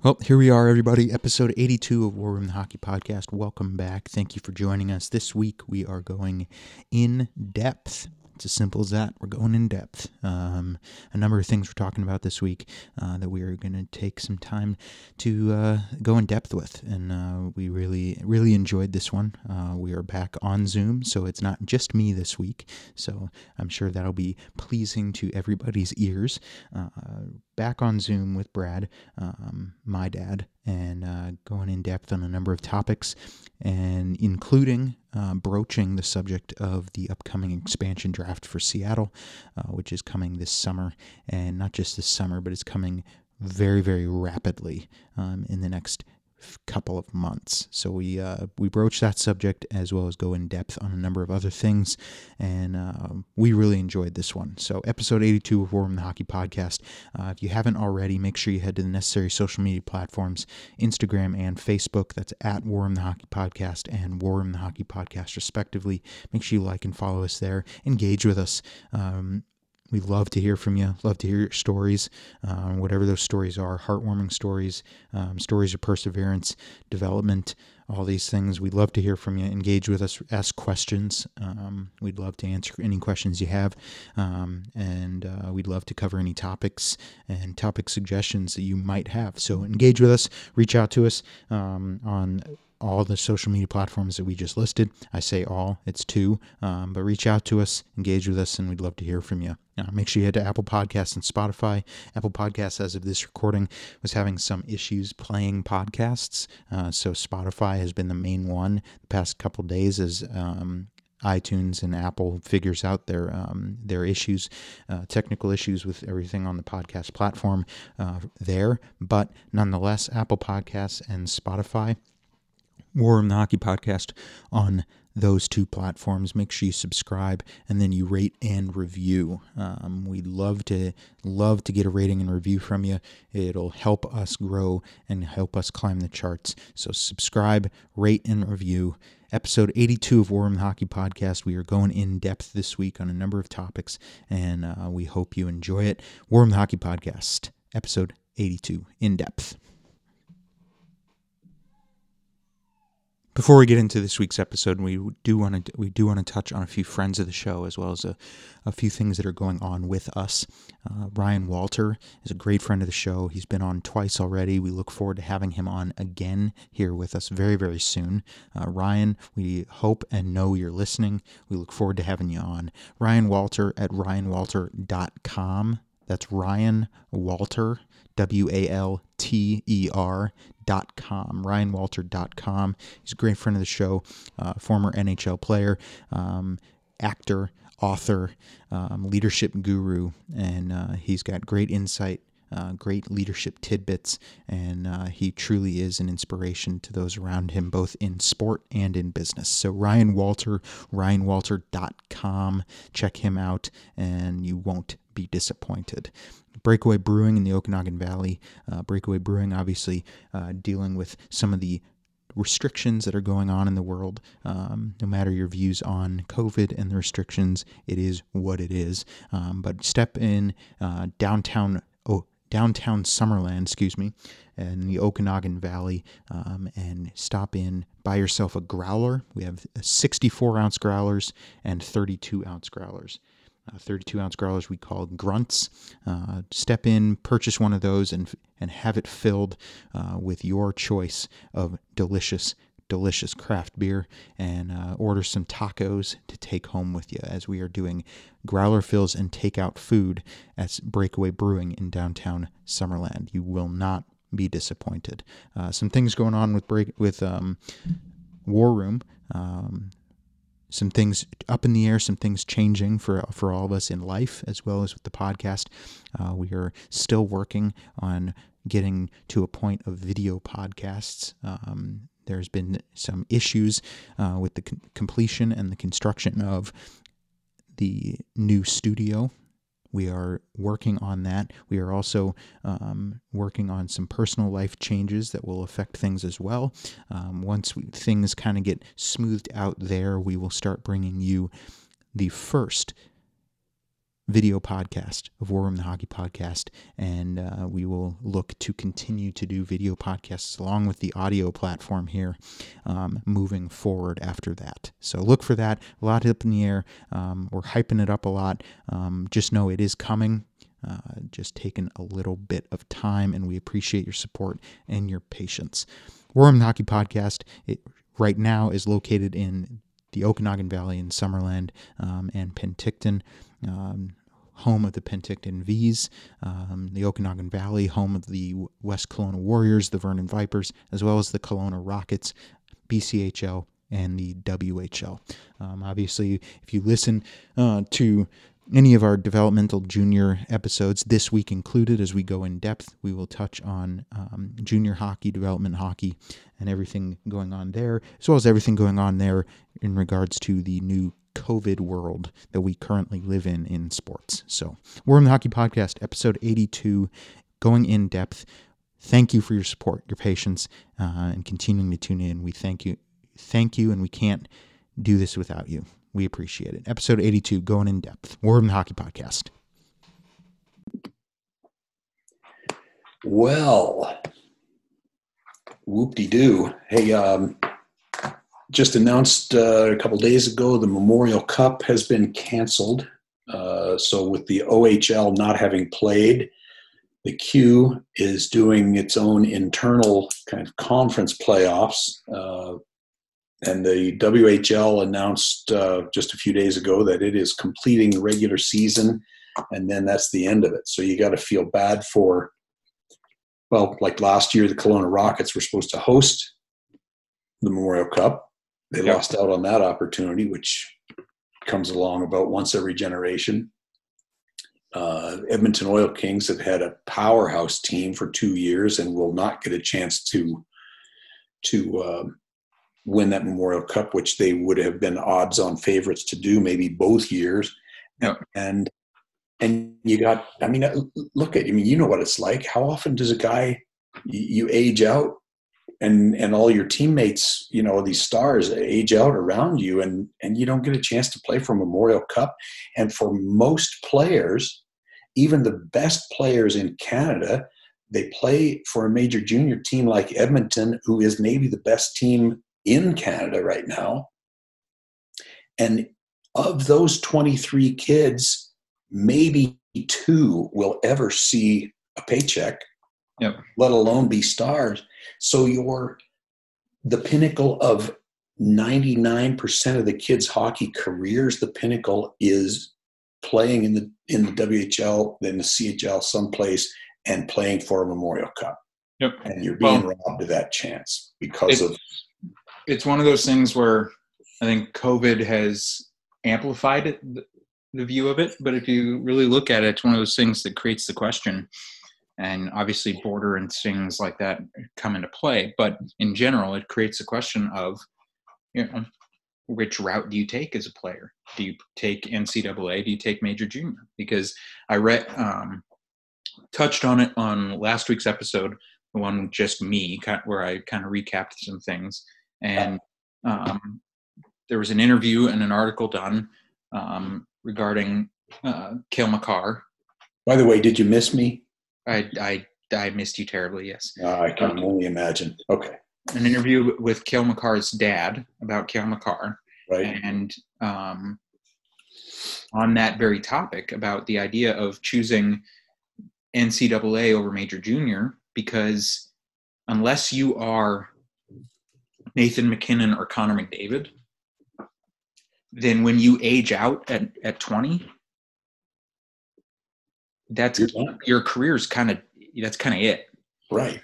Well, here we are, everybody. Episode 82 of War Room, the Hockey Podcast. Welcome back. Thank you for joining us. This week, we are going in depth. It's as simple as that. We're going in depth. A number of things we're talking about this week that we are going to take some time to go in depth with. And we really enjoyed this one. We are back on Zoom, so it's not just me this week. So I'm sure that'll be pleasing to everybody's ears. Back on Zoom with Brad, my dad, and going in depth on a number of topics, and including broaching the subject of the upcoming expansion draft for Seattle, which is coming this summer, and not just this summer, but it's coming very, very rapidly in the next couple of months. So we broach that subject as well as go in depth on a number of other things, and we really enjoyed this one. So episode 82 of War Room, the Hockey Podcast. If you haven't already, make sure you head to the necessary social media platforms, Instagram and Facebook. That's at War Room, the Hockey Podcast and War Room, the Hockey Podcast, respectively. Make sure you like and follow us there. Engage with us. We love to hear from you, love to hear your stories, whatever those stories are, heartwarming stories, stories of perseverance, development, all these things. We'd love to hear from you. Engage with us, ask questions. We'd love to answer any questions you have, and we'd love to cover any topics and topic suggestions that you might have. So engage with us, reach out to us on all the social media platforms that we just listed. I say all, it's two, but reach out to us, engage with us, and we'd love to hear from you. Make sure you head to Apple Podcasts and Spotify. Apple Podcasts, as of this recording, was having some issues playing podcasts, so Spotify has been the main one the past couple days as iTunes and Apple figures out their issues, technical issues with everything on the podcast platform there. But nonetheless, Apple Podcasts and Spotify, War Room, the Hockey Podcast on those two platforms. Make sure you subscribe, and then you rate and review. We'd love to get a rating and review from you. It'll help us grow and help us climb the charts. So subscribe, rate, and review. Episode 82 of War Room, the Hockey Podcast. We are going in depth this week on a number of topics, and we hope you enjoy it. War Room, the Hockey Podcast, episode 82, in depth. Before we get into this week's episode, we do want to touch on a few friends of the show, as well as a few things that are going on with us. Ryan Walter is a great friend of the show. He's been on twice already. We look forward to having him on again here with us very, very soon. Ryan, we hope and know you're listening. We look forward to having you on. Ryan Walter at ryanwalter.com. That's Ryan Walter, WALTER.com, RyanWalter.com. He's a great friend of the show, former NHL player, actor, author, leadership guru, and he's got great insight, great leadership tidbits, and he truly is an inspiration to those around him, both in sport and in business. So Ryan Walter, RyanWalter.com. Check him out, and you won't be disappointed. Breakaway Brewing in the Okanagan Valley. Breakaway Brewing, obviously, dealing with some of the restrictions that are going on in the world. No matter your views on COVID and the restrictions, it is what it is. But step in downtown Summerland, in the Okanagan Valley, and stop in, buy yourself a growler. We have 64-ounce growlers and 32-ounce growlers. 32-ounce growlers we call grunts. Step in, purchase one of those, and have it filled with your choice of delicious craft beer, and order some tacos to take home with you, as we are doing growler fills and takeout food at Breakaway Brewing in downtown Summerland. You will not be disappointed. Some things going on with War Room. Some things up in the air, some things changing for all of us in life, as well as with the podcast. We are still working on getting to a point of video podcasts. There's been some issues with the completion and the construction of the new studio. We are working on that. We are also working on some personal life changes that will affect things as well. Once things kind of get smoothed out there, we will start bringing you the first video podcast of War Room, the hockey podcast, and we will look to continue to do video podcasts along with the audio platform here moving forward after that. So look for that. A lot up in the air. We're hyping it up a lot. Just know it is coming. Just taking a little bit of time, and we appreciate your support and your patience. War Room, the hockey podcast, it right now is located in the Okanagan Valley in Summerland and Penticton, home of the Penticton Vees, the Okanagan Valley, home of the West Kelowna Warriors, the Vernon Vipers, as well as the Kelowna Rockets, BCHL, and the WHL. Obviously, if you listen to any of our developmental junior episodes, this week included, as we go in depth, we will touch on junior hockey, development hockey, and everything going on there, as well as everything going on there in regards to the new COVID world that we currently live in sports. So, War Room, the Hockey Podcast, episode 82, going in depth. Thank you for your support, your patience, and continuing to tune in. We thank you, and we can't do this without you. We appreciate it. Episode 82, going in depth. War Room, the Hockey Podcast. Well, whoop-de-doo. Hey, just announced a couple days ago the Memorial Cup has been canceled. So with the OHL not having played, the Q is doing its own internal kind of conference playoffs. And the WHL announced just a few days ago that it is completing the regular season, and then that's the end of it. So you got to feel bad for, well, like last year, the Kelowna Rockets were supposed to host the Memorial Cup. They lost out on that opportunity, which comes along about once every generation. Edmonton Oil Kings have had a powerhouse team for 2 years and will not get a chance to win that Memorial Cup, which they would have been odds-on favorites to do, maybe both years. Yep. And you got, I mean, look at, I mean, you know what it's like. How often does a guy you age out, and all your teammates, you know, these stars age out around you, and you don't get a chance to play for Memorial Cup. And for most players, even the best players in Canada, they play for a major junior team like Edmonton, who is maybe the best team in Canada right now. And of those 23 kids, maybe 2 will ever see a paycheck, let alone be stars. So you're the pinnacle of 99% of the kids' hockey careers. The pinnacle is playing in the WHL, then the CHL someplace, and playing for a Memorial Cup. Yep. And you're being robbed of that chance because it's one of those things where I think COVID has amplified it, the view of it. But if you really look at it, it's one of those things that creates the question. And obviously border and things like that come into play. But in general, it creates the question of, you know, which route do you take as a player? Do you take NCAA? Do you take major junior? Because I touched on it on last week's episode, the one just me, where I kind of recapped some things. And there was an interview and an article done regarding Kale Makar. By the way, did you miss me? I missed you terribly, yes. I can only imagine. Okay. An interview with Kale Makar's dad about Kale Makar. Right. And on that very topic about the idea of choosing NCAA over major junior, because unless you are Nathan McKinnon or Connor McDavid, then when you age out at 20, that's your career's kind of it. Right.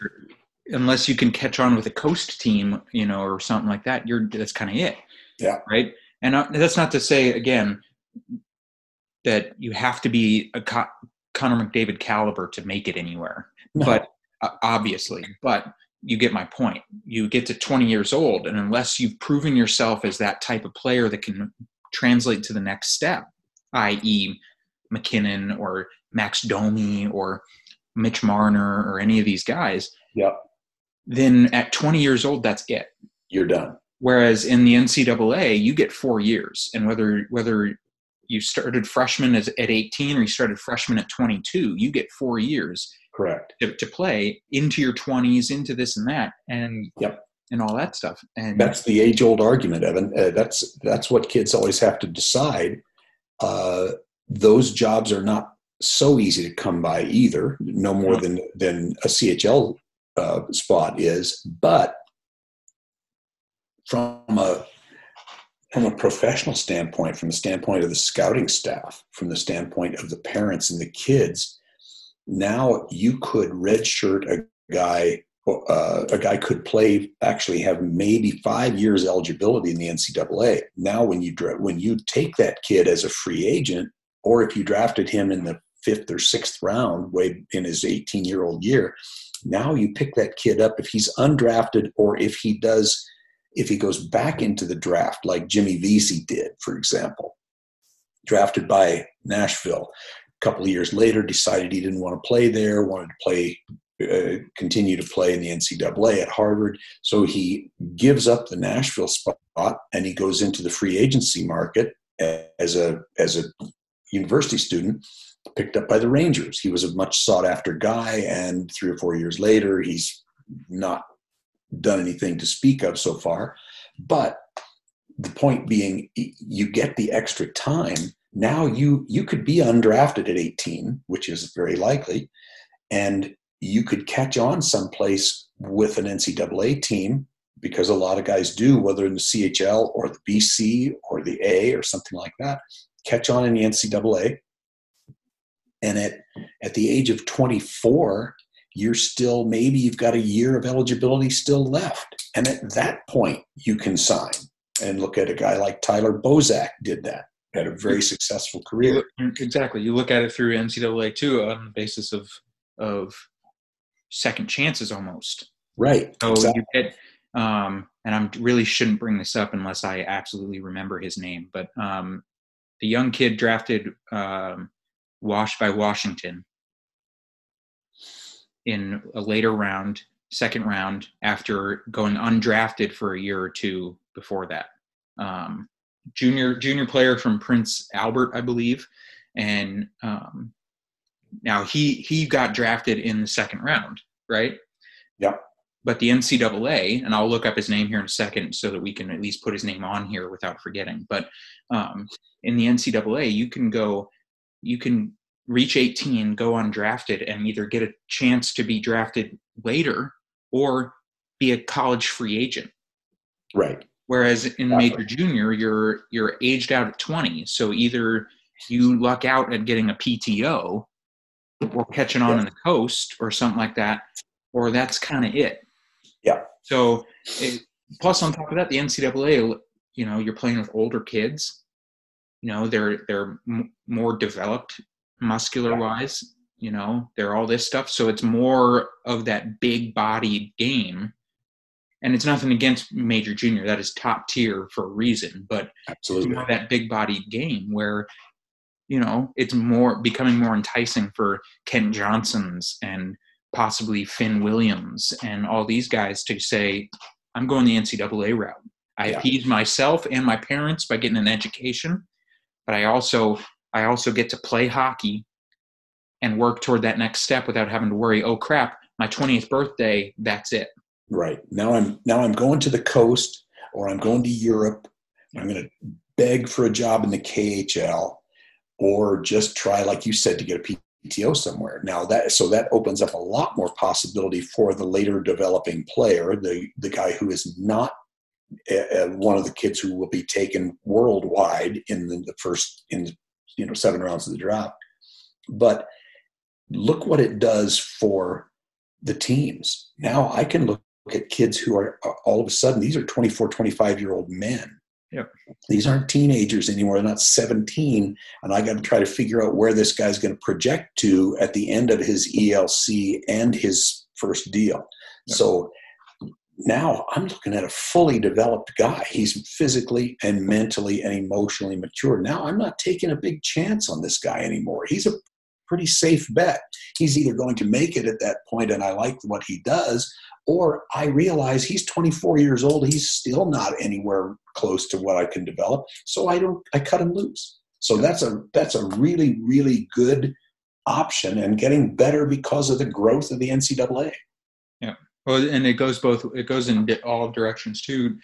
Unless you can catch on with a coast team, you know, or something like that, that's kind of it. Yeah. Right. And that's not to say, again, that you have to be a Connor McDavid caliber to make it anywhere. No. But obviously, you get my point. You get to 20 years old, and unless you've proven yourself as that type of player that can translate to the next step, i.e. McKinnon or Max Domi or Mitch Marner or any of these guys, then at 20 years old, that's it. You're done. Whereas in the NCAA, you get 4 years, and whether you started freshman at 18 or you started freshman at 22, you get 4 years. Correct. To play into your 20s, into this and that, and yep. and all that stuff. And that's the age-old argument, Evan. That's what kids always have to decide. Those jobs are not so easy to come by either, no more than a CHL spot is. But from a professional standpoint, from the standpoint of the scouting staff, from the standpoint of the parents and the kids, now you could redshirt a guy. A guy could play, actually have maybe 5 years eligibility in the NCAA. Now, when you take that kid as a free agent, or if you drafted him in the 5th or 6th round, way in his 18-year-old year, now you pick that kid up if he's undrafted, or if he goes back into the draft, like Jimmy Vesey did, for example, drafted by Nashville. Couple of years later, decided he didn't want to play there, wanted to continue to play in the NCAA at Harvard. So he gives up the Nashville spot and he goes into the free agency market as a university student, picked up by the Rangers. He was a much sought after guy, and 3 or 4 years later, he's not done anything to speak of so far. But the point being, you get the extra time. Now you could be undrafted at 18, which is very likely, and you could catch on someplace with an NCAA team, because a lot of guys do, whether in the CHL or the BC or the A or something like that, catch on in the NCAA. And at the age of 24, you're still, maybe you've got a year of eligibility still left. And at that point, you can sign and look at a guy like Tyler Bozak did that. Had a very successful career. Exactly. You look at it through NCAA too, on the basis of second chances almost. Right. So exactly. You get, and I really shouldn't bring this up unless I absolutely remember his name, but the young kid drafted by Washington in a later round, second round, after going undrafted for a year or two before that. Junior player from Prince Albert, I believe, and now he got drafted in the second round, right? Yeah. But the NCAA, and I'll look up his name here in a second so that we can at least put his name on here without forgetting. But in the NCAA, you can reach 18, go undrafted, and either get a chance to be drafted later or be a college free agent. Right. Whereas in major junior, you're aged out at 20. So either you luck out at getting a PTO or catching on in the coast or something like that, or that's kind of it. Yeah. So plus on top of that, the NCAA, you know, you're playing with older kids. You know, they're more developed muscular-wise. You know, they're all this stuff. So it's more of that big-bodied game. And it's nothing against major junior. That is top tier for a reason. But absolutely. It's more that big-bodied game where, you know, it's more becoming more enticing for Kent Johnsons and possibly Finn Williams and all these guys to say, I'm going the NCAA route. I appease myself and my parents by getting an education, but I also get to play hockey and work toward that next step without having to worry, oh, crap, my 20th birthday, that's it. Right. Now I'm going to the coast, or I'm going to Europe. I'm going to beg for a job in the KHL, or just try, like you said, to get a PTO somewhere. Now that opens up a lot more possibility for the later developing player, the guy who is not one of the kids who will be taken worldwide in the first, in you know, 7 rounds of the draft. But look what it does for the teams. Now I can look at kids who are all of a sudden, these are 24, 25-year-old men. Yep. These aren't teenagers anymore. They're not 17. And I got to try to figure out where this guy's going to project to at the end of his ELC and his first deal. Yep. So now I'm looking at a fully developed guy. He's physically and mentally and emotionally mature. Now I'm not taking a big chance on this guy anymore. He's a pretty safe bet. He's either going to make it at that point, and I like what he does, or I realize he's 24 years old. He's still not anywhere close to what I can develop. So I cut him loose. So that's a really, really good option and getting better because of the growth of the NCAA. Yeah. Well, and it goes in all directions too.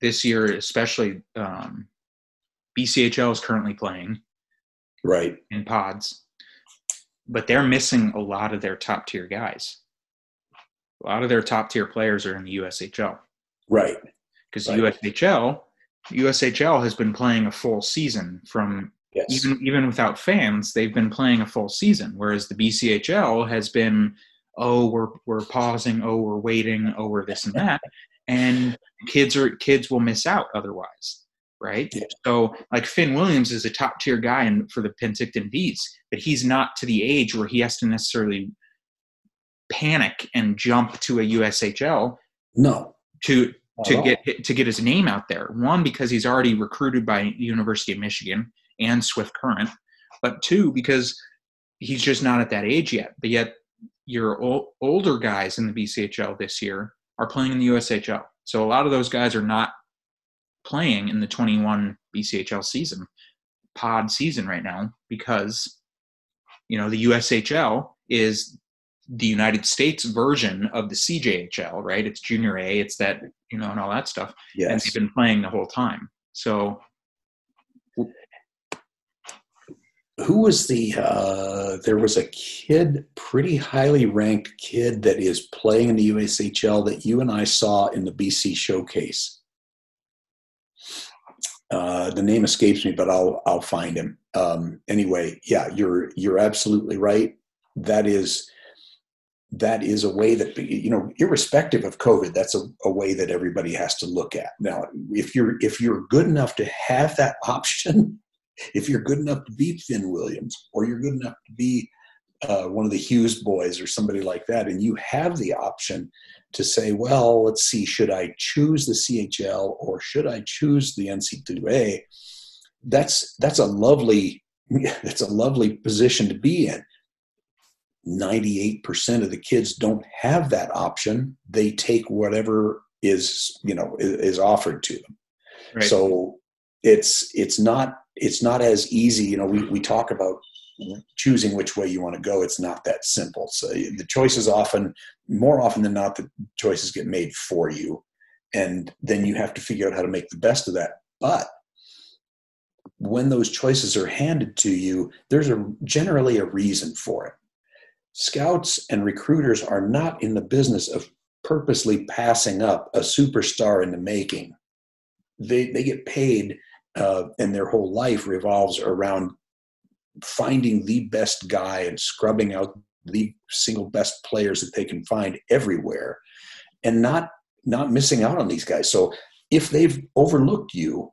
This year, especially, BCHL is currently playing right in pods, but they're missing a lot of their top tier guys. A lot of their top tier players are in the USHL. Right. Because the USHL has been playing a full season from even without fans, they've been playing a full season. Whereas the BCHL has been, we're pausing, we're waiting, we're this and that. And kids will miss out otherwise. Right. Yeah. So like Finn Williams is a top tier guy for the Penticton Vees, but he's not to the age where he has to necessarily panic and jump to a USHL. No. To get his name out there. One, because he's already recruited by University of Michigan and Swift Current, but two, because he's just not at that age yet. But yet your older guys in the BCHL this year are playing in the USHL. So a lot of those guys are not playing in the 21 BCHL season, pod season right now, because, the USHL is the United States version of the CJHL, right? It's junior A, it's that, and all that stuff. Yes. And they've been playing the whole time. So who was there was a kid, pretty highly ranked kid that is playing in the USHL that you and I saw in the BC showcase. The name escapes me, but I'll find him. Anyway, yeah, you're absolutely right. That is a way that, irrespective of COVID, that's a way that everybody has to look at. Now, if you're good enough to have that option, if you're good enough to be Finn Williams, or you're good enough to be one of the Hughes boys or somebody like that, and you have the option to say, well, let's see, should I choose the CHL or should I choose the NCAA? That's a lovely position to be in. 98% of the kids don't have that option. They take whatever is offered to them. Right. So it's not as easy. We talk about choosing which way you want to go. It's not that simple. So the choices more often than not, the choices get made for you. And then you have to figure out how to make the best of that. But when those choices are handed to you, there's generally a reason for it. Scouts and recruiters are not in the business of purposely passing up a superstar in the making. They get paid, and their whole life revolves around finding the best guy and scrubbing out the single best players that they can find everywhere, and not missing out on these guys. So if they've overlooked you,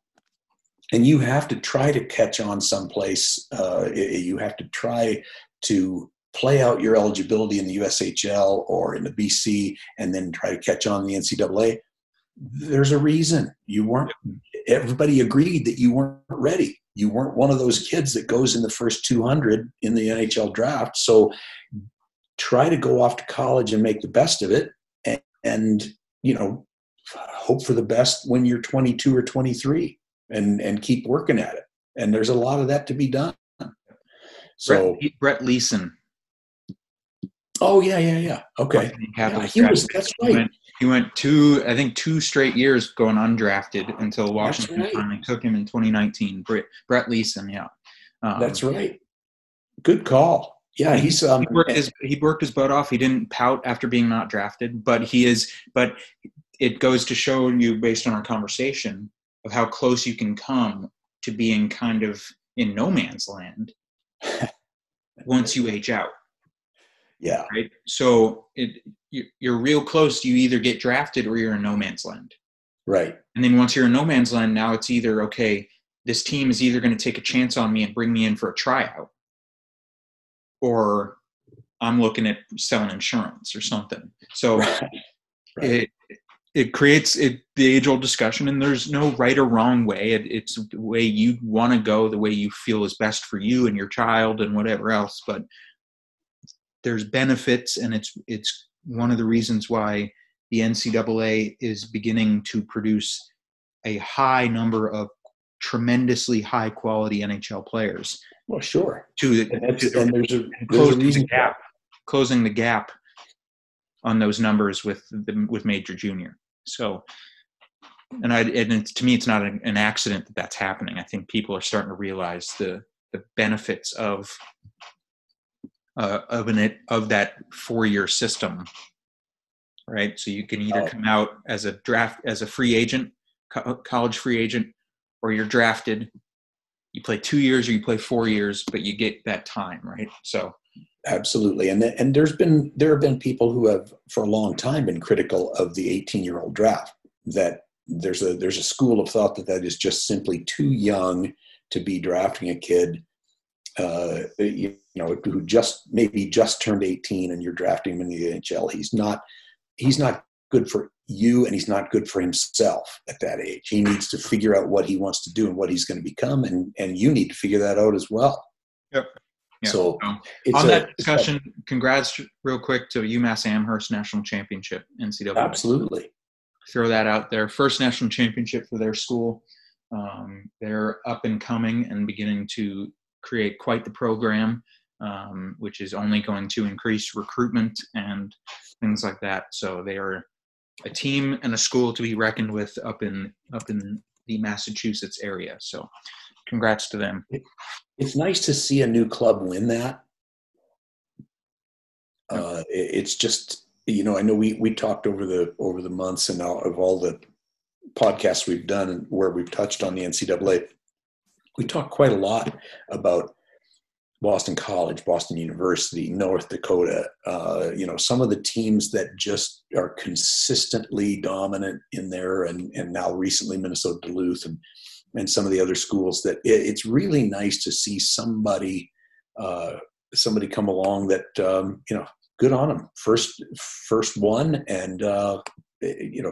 and you have to try to catch on someplace, you have to try to play out your eligibility in the USHL or in the BC and then try to catch on in the NCAA, there's a reason. Everybody agreed that you weren't ready. You weren't one of those kids that goes in the first 200 in the NHL draft. So try to go off to college and make the best of it and hope for the best when you're 22 or 23 and keep working at it. And there's a lot of that to be done. So Brett Leeson. Oh, yeah. Okay. That's right. He went two straight years going undrafted until Washington finally took him in 2019. Brett Leeson, yeah. That's right. Good call. Yeah, he's he worked his butt off. He didn't pout after being not drafted, but it goes to show you, based on our conversation, of how close you can come to being kind of in no man's land once you age out. Yeah. Right. So you're real close. You either get drafted or you're in no man's land. Right. And then once you're in no man's land, now it's either, okay, this team is either going to take a chance on me and bring me in for a tryout, or I'm looking at selling insurance or something. So right. It creates the age-old discussion, and there's no right or wrong way. It's the way you want to go, the way you feel is best for you and your child and whatever else. But there's benefits, and it's one of the reasons why the NCAA is beginning to produce a high number of tremendously high quality NHL players. Well, sure. And there's a gap, closing the gap on those numbers with Major Junior. So, and to me, it's not an accident that that's happening. I think people are starting to realize the benefits of that 4-year system, right? So you can either come out as a free agent, college free agent, or you're drafted. You play 2 years or you play 4 years, but you get that time, right? So. Absolutely. And there have been people who have for a long time been critical of the 18-year-old draft, that there's a school of thought that is just simply too young to be drafting a kid, who maybe just turned 18, and you're drafting him in the NHL. He's not good for you, and he's not good for himself at that age. He needs to figure out what he wants to do and what he's going to become. And you need to figure that out as well. Yep. Yeah. So on that discussion, congrats real quick to UMass Amherst National Championship, NCAA. Absolutely. Throw that out there. First national championship for their school. They're up and coming and beginning to create quite the program, which is only going to increase recruitment and things like that. So they are a team and a school to be reckoned with up in the Massachusetts area. So congrats to them. It's nice to see a new club win that. It's just, I know we talked over the months, and now of all the podcasts we've done and where we've touched on the NCAA, we talked quite a lot about Boston College, Boston University, North Dakota, some of the teams that just are consistently dominant in there, and now recently Minnesota Duluth and some of the other schools, that it's really nice to see somebody come along that, good on them. First one, and,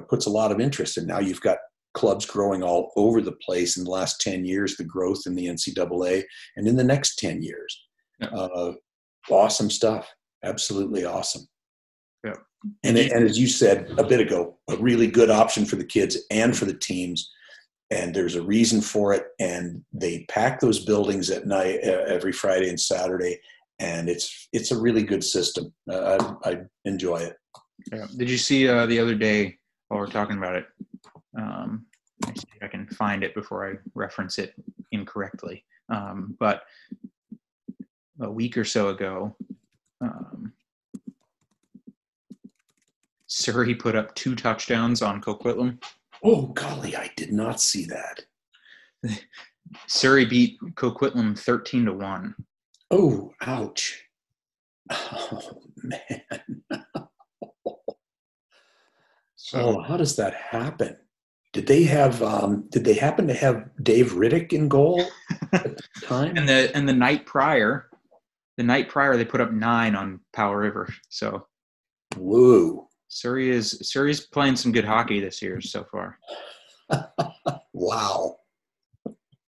puts a lot of interest. And now you've got clubs growing all over the place in the last 10 years, the growth in the NCAA, and in the next 10 years. Yeah. Awesome stuff. Absolutely awesome. Yeah. And as you said a bit ago, a really good option for the kids and for the teams. And there's a reason for it. And they pack those buildings at night every Friday and Saturday. And it's a really good system. I enjoy it. Yeah. Did you see the other day while we're talking about it? I see if I can find it before I reference it incorrectly. But a week or so ago, Surrey put up 2 touchdowns on Coquitlam. Oh, golly, I did not see that. Surrey beat Coquitlam 13-1. Oh, ouch. Oh, man. So how does that happen? Did they happen to have Dave Riddick in goal at the time? And the night prior they put up 9 on Powell River. So woo. Surrey's playing some good hockey this year so far. Wow.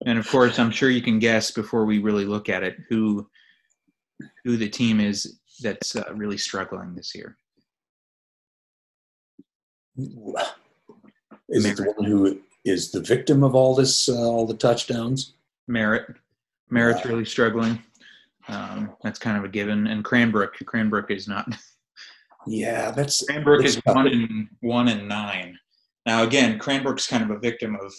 And of course, I'm sure you can guess before we really look at it who the team is that's really struggling this year. Is Merritt. It the one who is the victim of all this, all the touchdowns? Merritt's really struggling. That's kind of a given. And Cranbrook is not. Yeah, that's Cranbrook is tough. 1-9. Now again, Cranbrook's kind of a victim of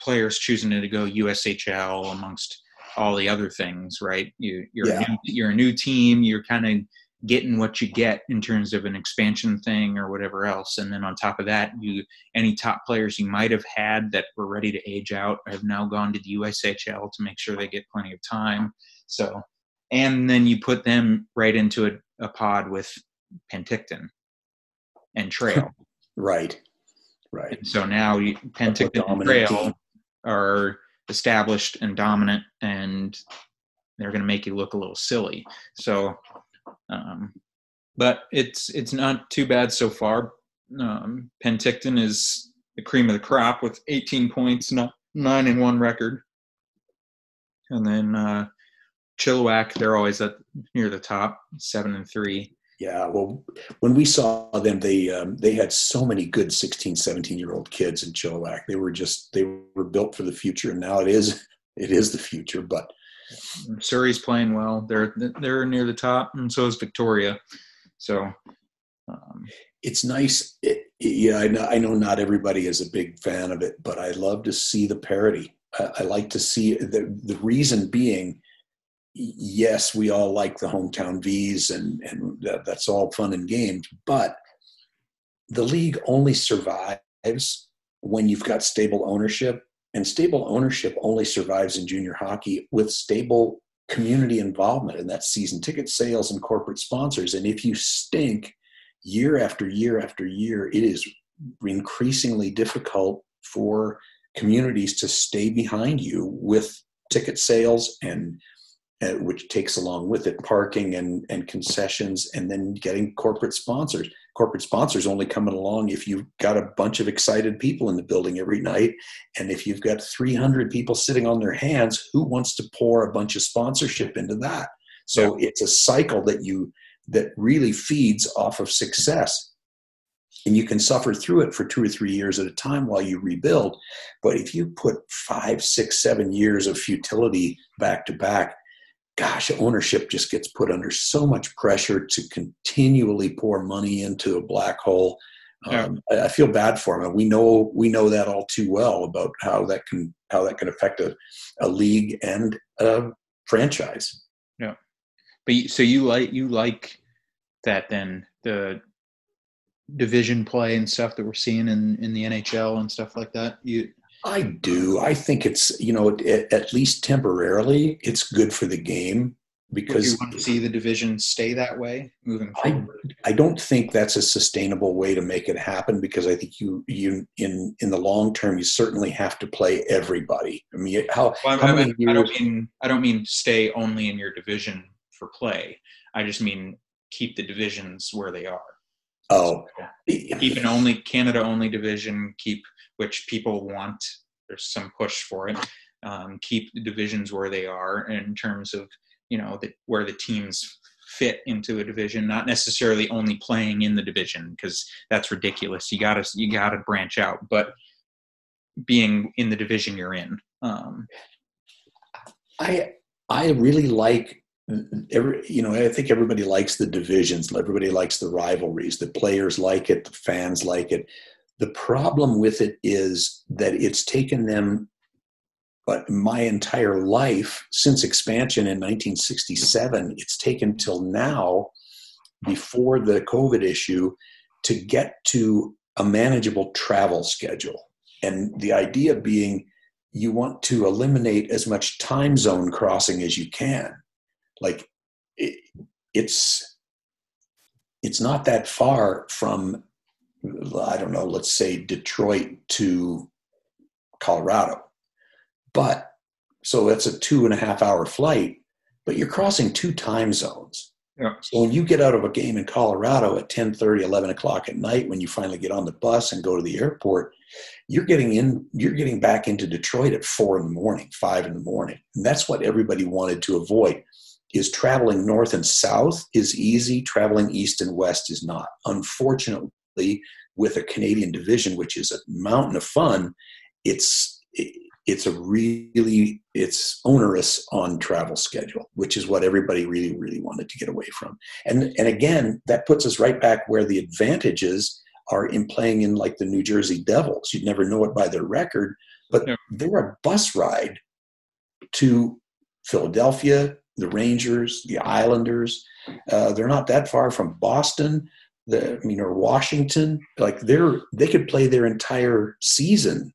players choosing to go USHL amongst all the other things, right? You're a new team. You're kind of getting what you get in terms of an expansion thing or whatever else, and then on top of that, any top players you might have had that were ready to age out have now gone to the USHL to make sure they get plenty of time. So, and then you put them right into a pod with Penticton and Trail. Right. And so now Penticton and Trail are established and dominant, and they're going to make you look a little silly. So, but it's not too bad so far. Penticton is the cream of the crop with 18 points, 9-1 record. And then Chilliwack, they're always near the top, 7-3. Yeah, well, when we saw them, they had so many good 16, 17-year-old kids in Chilliwack. They were built for the future, and now it is the future. But Surrey's playing well. They're near the top, and so is Victoria. So it's nice. I know not everybody is a big fan of it, but I love to see the parity. I like to see the reason being. Yes, we all like the hometown V's, and that's all fun and games, but the league only survives when you've got stable ownership, and stable ownership only survives in junior hockey with stable community involvement, and that's season ticket sales and corporate sponsors. And if you stink year after year after year, it is increasingly difficult for communities to stay behind you with ticket sales and which takes along with it parking and concessions, and then getting corporate sponsors. Corporate sponsors only coming along if you've got a bunch of excited people in the building every night. And if you've got 300 people sitting on their hands, who wants to pour a bunch of sponsorship into that? So it's a cycle that really feeds off of success. And you can suffer through it for 2 or 3 years at a time while you rebuild. But if you put 5, 6, 7 years of futility back to back, gosh, ownership just gets put under so much pressure to continually pour money into a black hole. I feel bad for them. We know that all too well about how that can affect a league and a franchise. Yeah, but so you like that then, the division play and stuff that we're seeing in the NHL and stuff like that. I do. I think it's, at least temporarily, it's good for the game, because do you want to see the division stay that way moving forward? I don't think that's a sustainable way to make it happen, because I think you in the long term, you certainly have to play everybody. I mean, I don't mean stay only in your division for play. I just mean keep the divisions where they are. Oh, so keep Canada only division, which people want. There's some push for it. Keep the divisions where they are in terms of, where the teams fit into a division, not necessarily only playing in the division, because that's ridiculous. You gotta branch out, but being in the division you're in. I really like, I think everybody likes the divisions. Everybody likes the rivalries. The players like it. The fans like it. The problem with it is that it's taken them, but my entire life since expansion in 1967, it's taken till now, before the COVID issue, to get to a manageable travel schedule. And the idea being, you want to eliminate as much time zone crossing as you can. Like, it's not that far from, I don't know, let's say Detroit to Colorado. But so that's a 2.5 hour flight, but you're crossing 2 time zones. Yeah. So when you get out of a game in Colorado at 10:30, 11 o'clock at night, when you finally get on the bus and go to the airport, you're getting back into Detroit at 4 in the morning, 5 in the morning. And that's what everybody wanted to avoid. Is traveling north and south is easy. Traveling east and west is not. Unfortunately, with a Canadian division, which is a mountain of fun, it's onerous on travel schedule, which is what everybody really, really wanted to get away from. And again, that puts us right back where the advantages are in playing in, like, the New Jersey Devils. You'd never know it by their record, but they're a bus ride to Philadelphia, the Rangers, the Islanders. They're not that far from Boston. Or Washington, like, they could play their entire season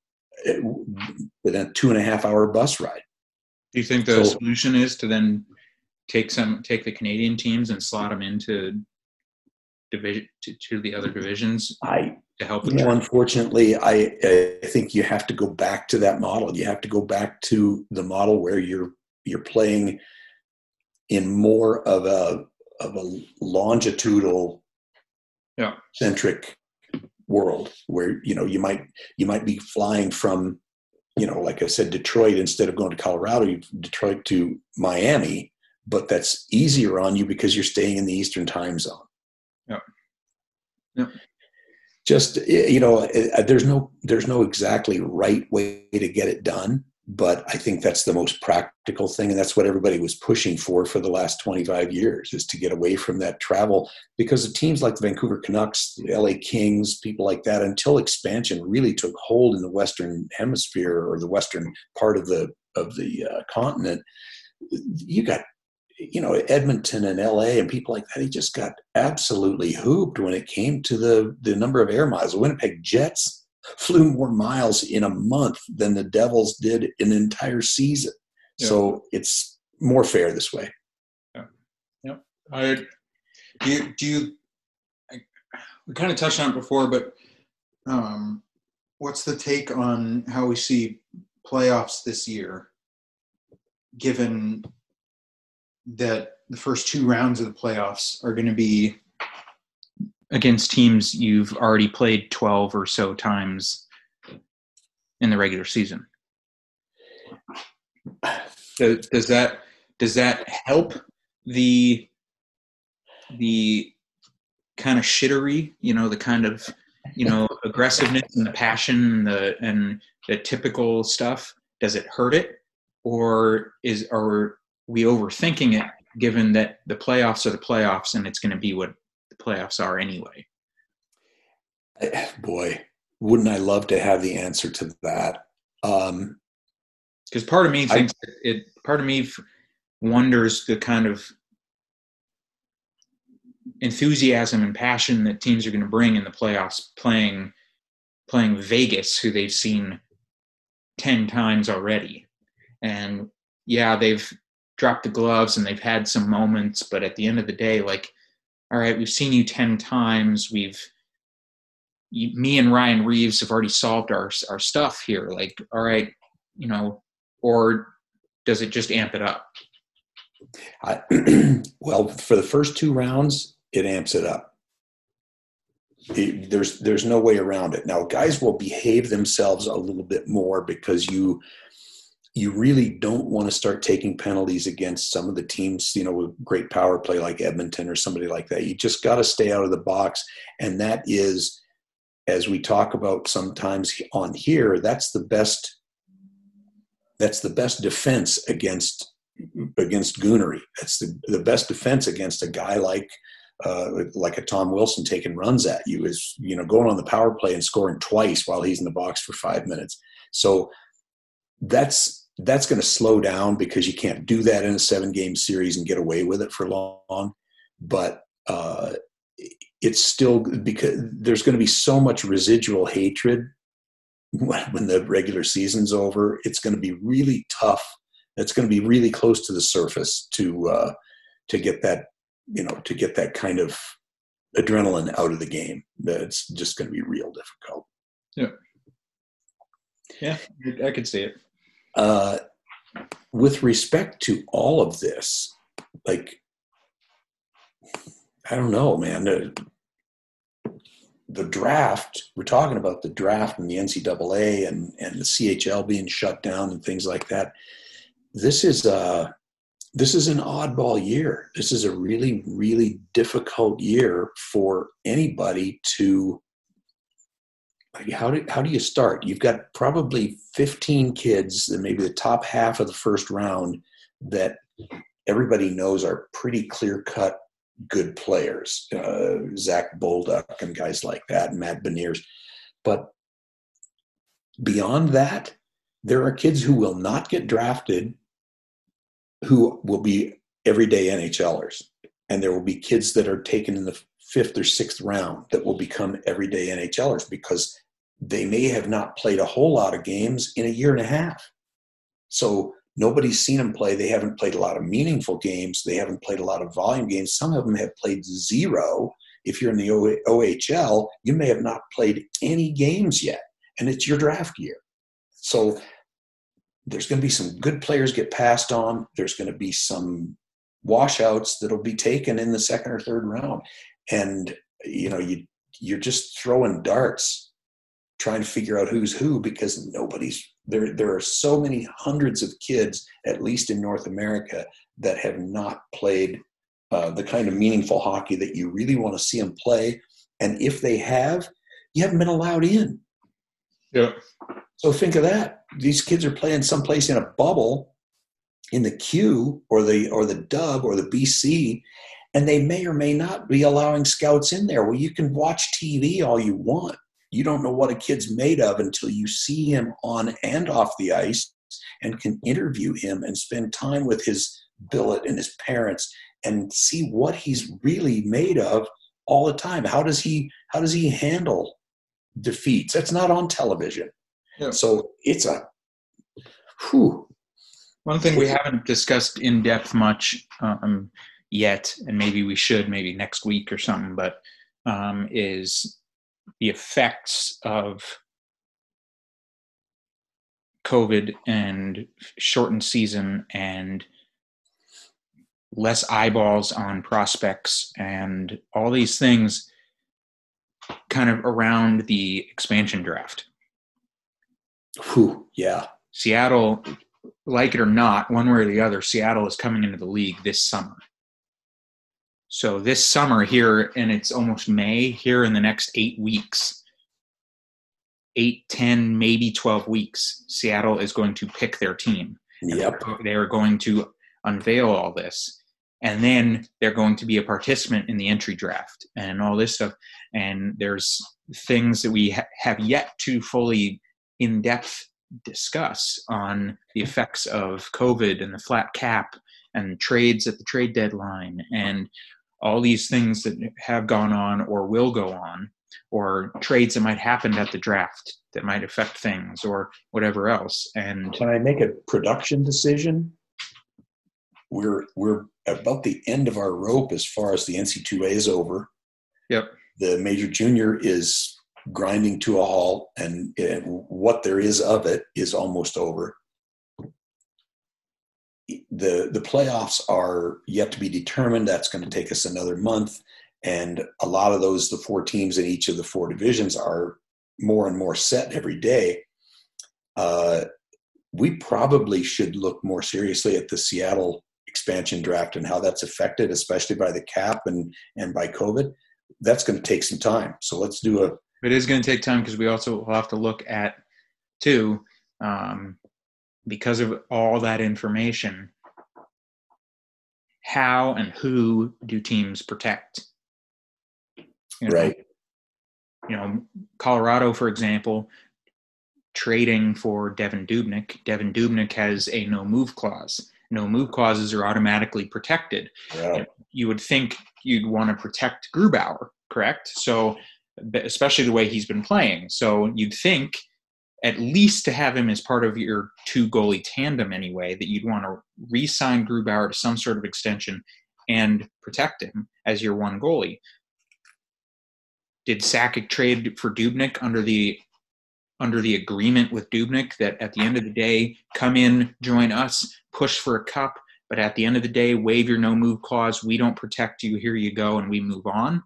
with a 2.5 hour bus ride. Do you think the solution is to then take the Canadian teams and slot them into division to the other divisions? To help with that? Unfortunately, I think you have to go back to that model. You have to go back to the model where you're playing in more of a longitudinal, centric world, where you might be flying from, like I said, Detroit. Instead of going to Colorado, Detroit to Miami, but that's easier on you because you're staying in the Eastern time zone. Yeah. Just, you know, there's no exactly right way to get it done, but I think that's the most practical thing. And that's what everybody was pushing for the last 25 years, is to get away from that travel, because the teams like the Vancouver Canucks, the LA Kings, people like that, until expansion really took hold in the Western hemisphere or the Western part of the continent, you got, you know, Edmonton and LA and people like that, he just got absolutely hooped when it came to the number of air miles. The Winnipeg Jets flew more miles in a month than the Devils did in an entire season. Yeah. So it's more fair this way. Yeah. Yep. We kind of touched on it before, but what's the take on how we see playoffs this year, given that the first two rounds of the playoffs are going to be against teams you've already played 12 or so times in the regular season? Does that help the kind of shittery, you know, the kind of, you know, aggressiveness and the passion and the typical stuff? Does it hurt it, or are we overthinking it, given that the playoffs are the playoffs and it's going to be what the playoffs are anyway? Boy, wouldn't I love to have the answer to that? Because part of me thinks part of me wonders the kind of enthusiasm and passion that teams are going to bring in the playoffs, playing Vegas, who they've seen 10 times already. And yeah, they've dropped the gloves and they've had some moments, but at the end of the day, like, all right, we've seen you 10 times. Me and Ryan Reeves have already solved our stuff here. Like, all right, you know, or does it just amp it up? Well, for the first two rounds, it amps it up. There's no way around it. Now, guys will behave themselves a little bit more, because you really don't want to start taking penalties against some of the teams, you know, with great power play like Edmonton or somebody like that. You just got to stay out of the box. And that is, as we talk about sometimes on here, that's the best defense against goonery. That's the best defense against a guy like a Tom Wilson taking runs at you, is, you know, going on the power play and scoring twice while he's in the box for 5 minutes. So that's going to slow down, because you can't do that in a 7-game series and get away with it for long. But it's still, because there's going to be so much residual hatred when the regular season's over. It's going to be really tough. It's going to be really close to the surface to get that, you know, to get that kind of adrenaline out of the game. It's just going to be real difficult. Yeah, I could see it. With respect to all of this, like, I don't know, man. The draft, we're talking about the draft and the NCAA and the CHL being shut down and things like that. This is an oddball year. This is a really, really difficult year for anybody to. Like, how do you start? You've got probably 15 kids, and maybe the top half of the first round, that everybody knows are pretty clear-cut good players. Zach Bolduc and guys like that, and Matt Beniers. But beyond that, there are kids who will not get drafted who will be everyday NHLers. And there will be kids that are taken in the 5th or 6th round that will become everyday NHLers, because they may have not played a whole lot of games in a year and a half. So nobody's seen them play. They haven't played a lot of meaningful games. They haven't played a lot of volume games. Some of them have played zero. If you're in the OHL, you may have not played any games yet, and it's your draft year. So there's going to be some good players get passed on. There's going to be some washouts that'll be taken in the 2nd or 3rd round. And, you know, you're just throwing darts, trying to figure out who's who, because nobody's there. There are so many hundreds of kids, at least in North America, that have not played the kind of meaningful hockey that you really want to see them play. And if they have, you haven't been allowed in. Yeah. So think of that. These kids are playing someplace in a bubble in the Q or the Dub or the BC, and they may or may not be allowing scouts in there. Well, you can watch TV all you want. You don't know what a kid's made of until you see him on and off the ice and can interview him and spend time with his billet and his parents and see what he's really made of all the time. How does he handle defeats? That's not on television. Yeah. So it's a whew. One thing we haven't discussed in depth much yet, and maybe we should, maybe next week or something, but is the effects of COVID and shortened season and less eyeballs on prospects and all these things kind of around the expansion draft. Whew, yeah. Seattle, like it or not, one way or the other, Seattle is coming into the league this summer. So this summer here, and it's almost May, here in the next 8 weeks, 8, 10, maybe 12 weeks, Seattle is going to pick their team. Yep. They are going to unveil all this. And then they're going to be a participant in the entry draft and all this stuff. And there's things that we have yet to fully in-depth discuss on the effects of COVID and the flat cap and trades at the trade deadline and all these things that have gone on or will go on, or trades that might happen at the draft that might affect things or whatever else. And can I make a production decision? We're about the end of our rope as far as the NCAA is over. Yep. The major junior is grinding to a halt, and what there is of it is almost over. The playoffs are yet to be determined. That's going to take us another month. And a lot of those, the four teams in each of the four divisions are more and more set every day. We probably should look more seriously at the Seattle expansion draft and how that's affected, especially by the cap and by COVID. That's going to take some time. So let's do a... It is going to take time because we also will have to look at, too, because of all that information, how and who do teams protect? You know, right. You know, Colorado, for example, trading for Devin Dubnyk. Devin Dubnyk has a no-move clause. No-move clauses are automatically protected. Yeah. You would think you'd want to protect Grubauer, correct? So, especially the way he's been playing. So you'd think at least to have him as part of your two-goalie tandem anyway, that you'd want to re-sign Grubauer to some sort of extension and protect him as your one goalie. Did Sakic trade for Dubnyk under the agreement with Dubnyk that at the end of the day, come in, join us, push for a cup, but at the end of the day, waive your no-move clause, we don't protect you, here you go, and we move on?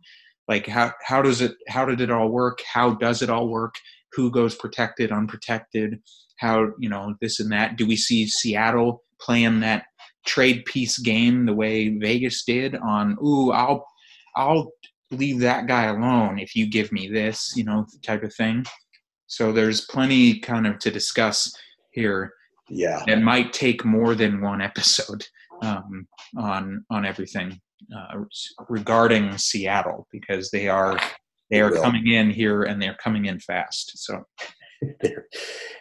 Like, how did it all work? How does it all work? Who goes protected, unprotected, how, you know, this and that. Do we see Seattle playing that trade piece game the way Vegas did on, ooh, I'll leave that guy alone if you give me this, you know, type of thing? So there's plenty kind of to discuss here. Yeah. It might take more than one episode on everything regarding Seattle, because they are coming in here, and they're coming in fast. So,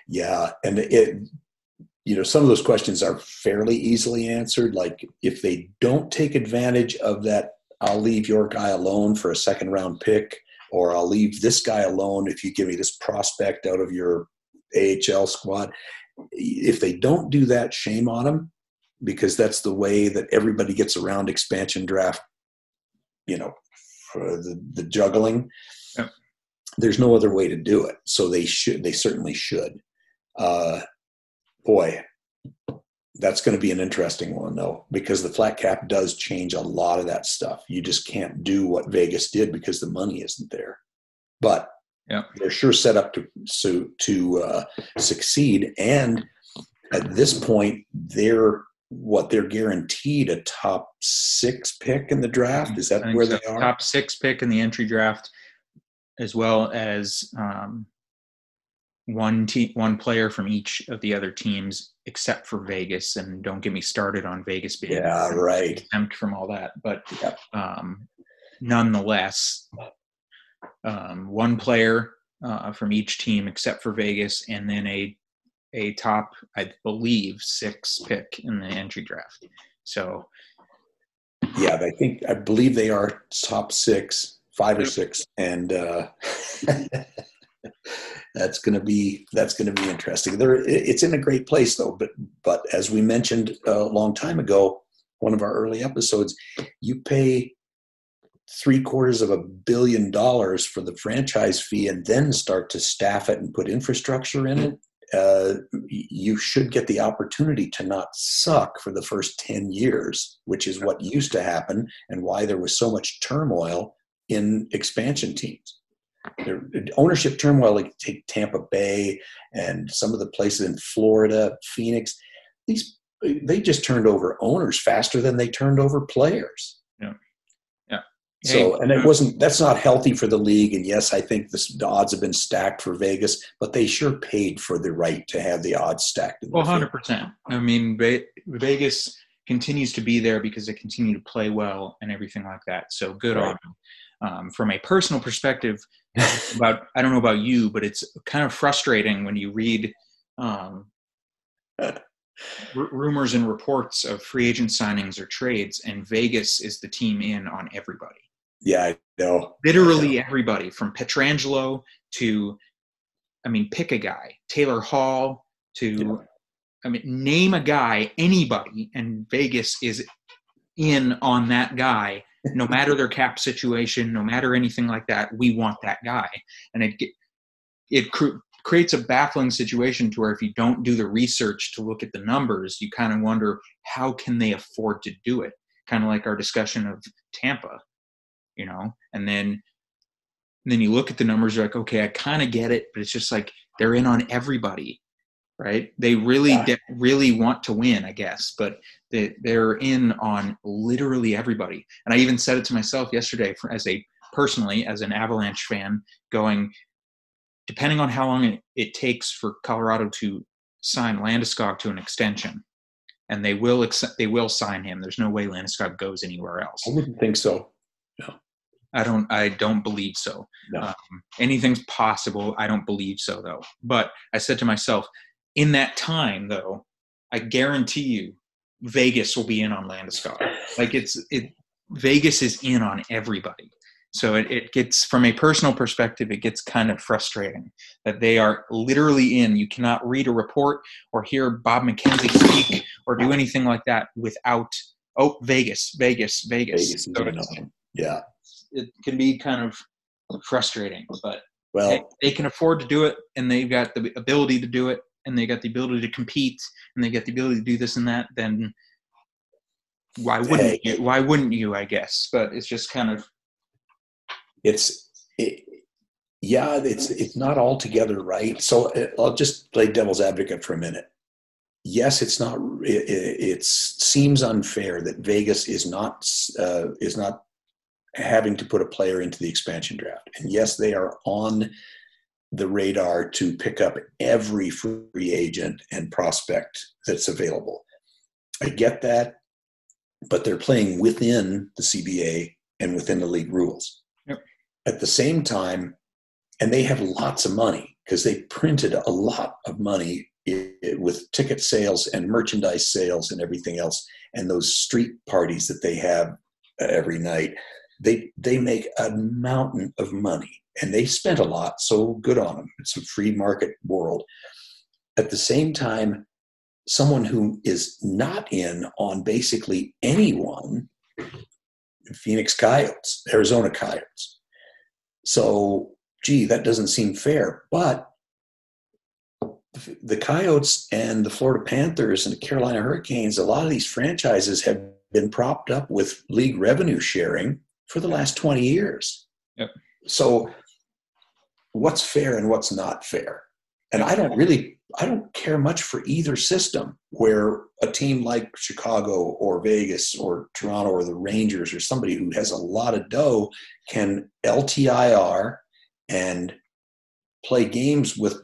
yeah, and some of those questions are fairly easily answered. Like, if they don't take advantage of that, I'll leave your guy alone for a second round pick, or I'll leave this guy alone if you give me this prospect out of your AHL squad. If they don't do that, shame on them, because that's the way that everybody gets around expansion draft. You know. The juggling. Yep. There's no other way to do it. So they certainly should. Boy, that's going to be an interesting one though, because the flat cap does change a lot of that stuff. You just can't do what Vegas did because the money isn't there, but yep. They're sure set up to succeed. And at this point they're guaranteed a top 6 pick in the draft. Is that where they are? Top 6 pick in the entry draft, as well as one player from each of the other teams, except for Vegas. And don't get me started on Vegas being exempt from all that. But nonetheless, one player from each team except for Vegas, and then a top, I believe, 6 pick in the entry draft. So, yeah, I believe they are top 6, 5 or 6, and that's gonna be interesting. It's in a great place though. But as we mentioned a long time ago, one of our early episodes, you pay $750 million for the franchise fee, and then start to staff it and put infrastructure in it. You should get the opportunity to not suck for the first 10 years, which is what used to happen and why there was so much turmoil in expansion teams. Ownership turmoil, like take Tampa Bay and some of the places in Florida, Phoenix, they just turned over owners faster than they turned over players. Yeah. So, and that's not healthy for the league. And yes, I think the odds have been stacked for Vegas, but they sure paid for the right to have the odds stacked. 100%. I mean, Vegas continues to be there because they continue to play well and everything like that. So good on them. From a personal perspective, I don't know about you, but it's kind of frustrating when you read rumors and reports of free agent signings or trades, and Vegas is the team in on everybody. Yeah, I know. Literally everybody, from Pietrangelo to, I mean, pick a guy, Taylor Hall to, I mean, name a guy, anybody, and Vegas is in on that guy, no matter their cap situation, no matter anything like that. We want that guy. And it creates a baffling situation to where if you don't do the research to look at the numbers, you kind of wonder, how can they afford to do it? Kind of like our discussion of Tampa, you know? And then you look at the numbers, you're like, okay, I kind of get it, but it's just like they're in on everybody, right? They really want to win, I guess, but they're in on literally everybody. And I even said it to myself yesterday as an Avalanche fan, going, depending on how long it takes for Colorado to sign Landeskog to an extension, and they will sign him. There's no way Landeskog goes anywhere else. I wouldn't think so. No, I don't believe so. No. Anything's possible. I don't believe so though. But I said to myself, in that time though, I guarantee you, Vegas will be in on Landeskog. Like Vegas is in on everybody. So it gets, from a personal perspective, it gets kind of frustrating that they are literally in. You cannot read a report or hear Bob McKenzie speak or do anything like that without, Vegas. Yeah. It can be kind of frustrating, but they can afford to do it, and they've got the ability to do it, and they got the ability to compete, and they got the ability to do this and that. Then why wouldn't you, I guess? But it's just kind of, it's not altogether right. So I'll just play devil's advocate for a minute. Yes, it's not. It seems unfair that Vegas is not having to put a player into the expansion draft. And yes, they are on the radar to pick up every free agent and prospect that's available. I get that, but they're playing within the CBA and within the league rules. At the same time, and they have lots of money because they printed a lot of money with ticket sales and merchandise sales and everything else, and those street parties that they have every night. They make a mountain of money, and they spent a lot, so good on them. It's a free market world. At the same time, someone who is not in on basically anyone, Phoenix Coyotes, Arizona Coyotes. So, that doesn't seem fair. But the Coyotes and the Florida Panthers and the Carolina Hurricanes, a lot of these franchises have been propped up with league revenue sharing for the last 20 years. Yep. So what's fair and what's not fair? And I don't care much for either system, where a team like Chicago or Vegas or Toronto or the Rangers or somebody who has a lot of dough can LTIR and play games with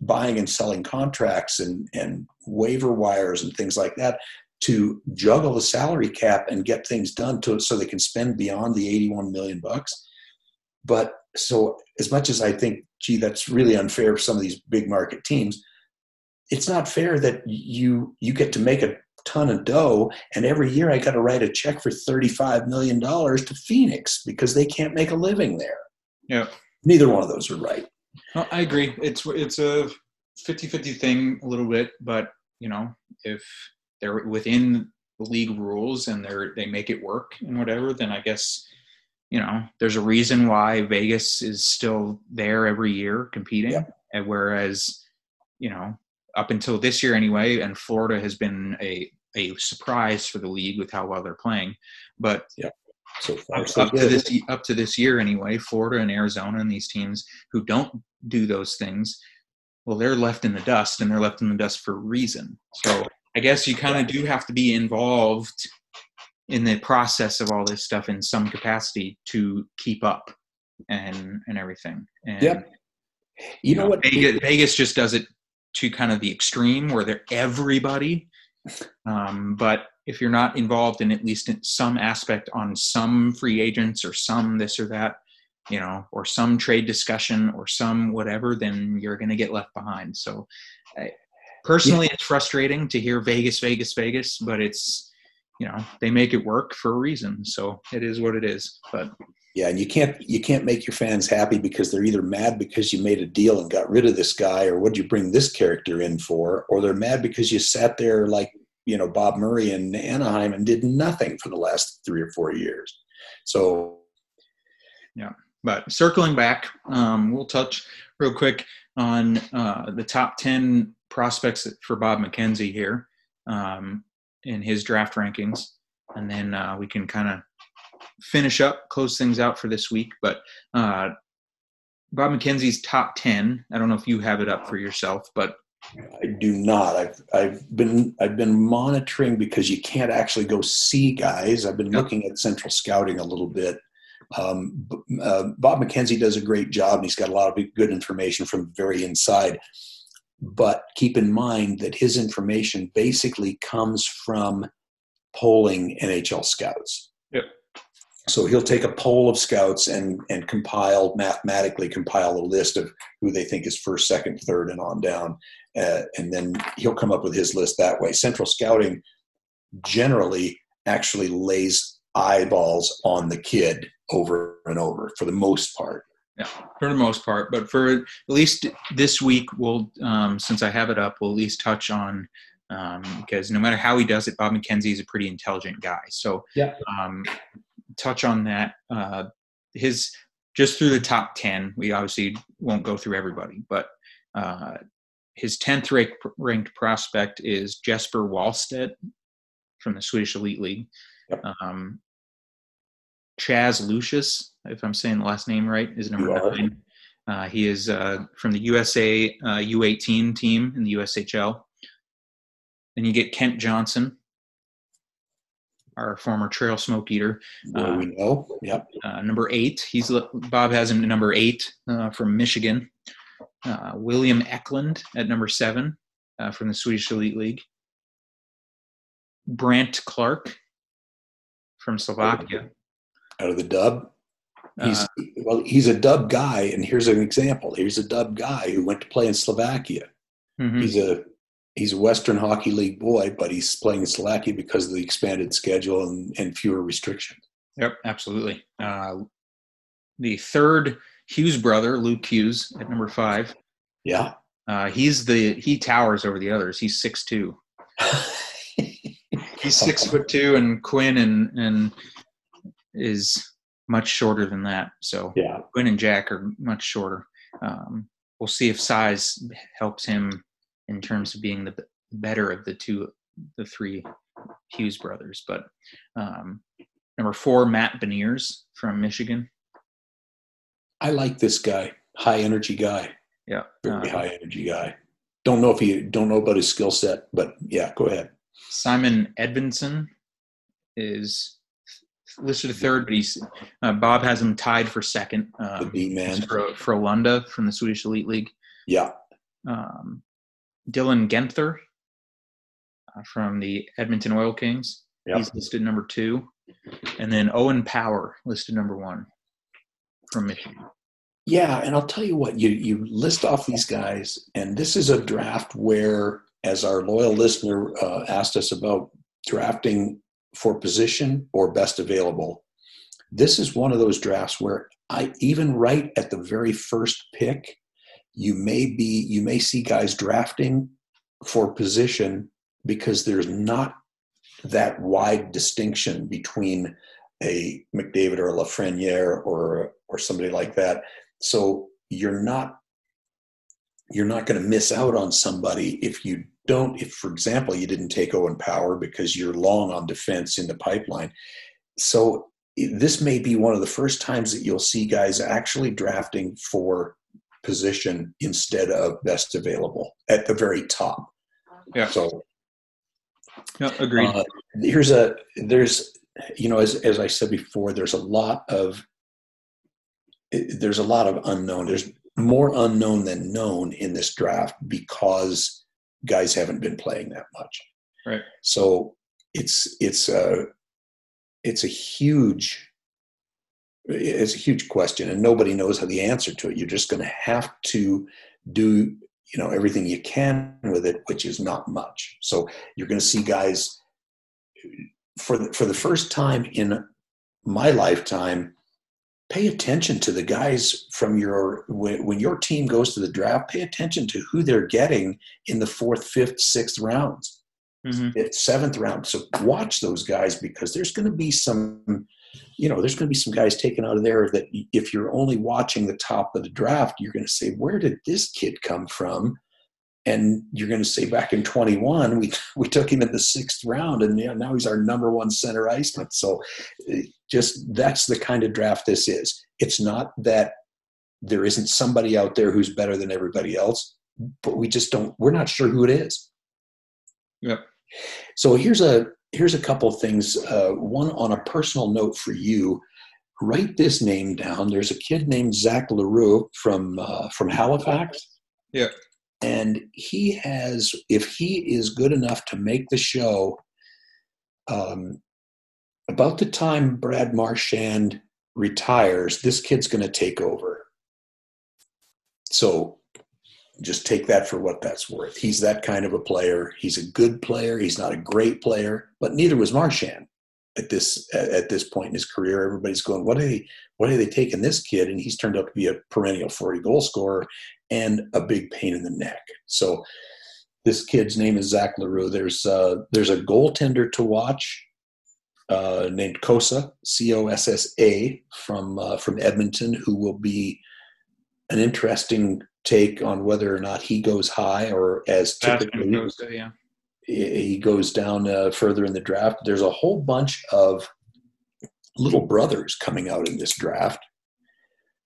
buying and selling contracts and waiver wires and things like that to juggle the salary cap and get things done to so they can spend beyond the $81 million. But so as much as I think, gee, that's really unfair for some of these big market teams, it's not fair that you get to make a ton of dough and every year I got to write a check for $35 million to Phoenix because they can't make a living there. Yeah. Neither one of those are right. Well, I agree. It's a 50-50 thing a little bit, but you know, if they're within the league rules and they make it work and whatever, then I guess, you know, there's a reason why Vegas is still there every year competing. Yeah. And whereas, you know, up until this year anyway, and Florida has been a surprise for the league with how well they're playing. But yeah, so far, up to this year anyway, Florida and Arizona and these teams who don't do those things, well, they're left in the dust, and they're left in the dust for a reason. So I guess you kind of do have to be involved in the process of all this stuff in some capacity to keep up and everything. And yep. You know what? Vegas just does it to kind of the extreme where they're everybody. But if you're not involved in at least in some aspect on some free agents or some this or that, you know, or some trade discussion or some whatever, then you're going to get left behind. So personally, yeah. It's frustrating to hear Vegas, but it's, you know, they make it work for a reason. So it is what it is. But yeah, and you can't make your fans happy because they're either mad because you made a deal and got rid of this guy, or what did you bring this character in for, or they're mad because you sat there like, you know, Bob Murray in Anaheim and did nothing for the last 3 or 4 years. So yeah. But circling back, we'll touch real quick on the top 10 prospects for Bob McKenzie here. In his draft rankings, and then we can kind of finish up, close things out for this week. But Bob McKenzie's top 10, I don't know if you have it up for yourself, but I do not. I've been monitoring because you can't actually go see guys. I've been looking at Central Scouting a little bit. Bob McKenzie does a great job, and he's got a lot of good information from very inside. But keep in mind that his information basically comes from polling NHL scouts. Yep. So he'll take a poll of scouts and mathematically compile a list of who they think is first, second, third, and on down. And then he'll come up with his list that way. Central Scouting generally actually lays eyeballs on the kid over and over for the most part. Yeah, for the most part, but for at least this week, we'll since I have it up, we'll at least touch on because no matter how he does it, Bob McKenzie is a pretty intelligent guy. So yeah, touch on that. His just through the top 10, we obviously won't go through everybody, but his 10th ranked prospect is Jesper Wallstedt from the Swedish Elite League. Yep. Chaz Lucius, if I'm saying the last name right, is number 9. He is from the USA U18 team in the USHL. Then you get Kent Johnson, our former trail smoke eater. We know. Yep. Number 8. Bob has him at number 8 from Michigan. William Eklund at number 7 from the Swedish Elite League. Brant Clark from Slovakia. Out of the dub. He's a dub guy, and here's an example. Here's a dub guy who went to play in Slovakia. Mm-hmm. He's a Western Hockey League boy, but he's playing in Slovakia because of the expanded schedule and fewer restrictions. Yep, absolutely. The third Hughes brother, Luke Hughes, at number 5. Yeah, he towers over the others. He's 6'2". He's 6'2", and Quinn and is much shorter than that. So yeah. Quinn and Jack are much shorter. We'll see if size helps him in terms of being the better of the three Hughes brothers. But number 4, Matt Beniers from Michigan. I like this guy. High energy guy. Yeah. Very high energy guy. Don't know about his skill set, but yeah, go ahead. Simon Edvinson is listed third, but he's Bob has him tied for second. The B man for Lunda from the Swedish Elite League. Yeah. Dylan Genther from the Edmonton Oil Kings. Yep. He's listed number 2, and then Owen Power listed number 1 from Michigan. Yeah, and I'll tell you what, you list off these guys, and this is a draft where, as our loyal listener asked us about drafting for position or best available, this is one of those drafts where even right at the very first pick, you may see guys drafting for position because there's not that wide distinction between a McDavid or a Lafreniere or somebody like that. So you're not going to miss out on somebody if, for example, you didn't take Owen Power because you're long on defense in the pipeline. So this may be one of the first times that you'll see guys actually drafting for position instead of best available at the very top. Yeah. So no, agreed. As I said before, there's a lot of unknown. There's more unknown than known in this draft because guys haven't been playing that much. Right. So it's a huge question, and nobody knows how the answer to it. You're just going to have to do, everything you can with it, which is not much. So you're going to see guys for the first time in my lifetime, pay attention to the guys from when your team goes to the draft, pay attention to who they're getting in the 4th, 5th, 6th rounds, 7th round. So watch those guys, because there's going to be some guys taken out of there that if you're only watching the top of the draft, you're going to say, where did this kid come from? And you're going to say, back in 21, we took him in the 6th round, and now he's our number 1 center iceman. So that's the kind of draft this is. It's not that there isn't somebody out there who's better than everybody else, but we're not sure who it is. Yeah. So here's a couple of things. One, on a personal note for you, write this name down. There's a kid named Zach LaRue from Halifax. Yeah. And he has, if he is good enough to make the show, about the time Brad Marchand retires, this kid's going to take over. So just take that for what that's worth. He's that kind of a player. He's a good player. He's not a great player, but neither was Marchand at this point in his career. Everybody's going, what are they taking this kid? And he's turned out to be a perennial 40-goal scorer and a big pain in the neck. So this kid's name is Zach LaRue. There's a goaltender to watch named Kossa, C-O-S-S-A, from Edmonton, who will be an interesting take on whether or not he goes high, or as typically he goes down further in the draft. There's a whole bunch of little brothers coming out in this draft.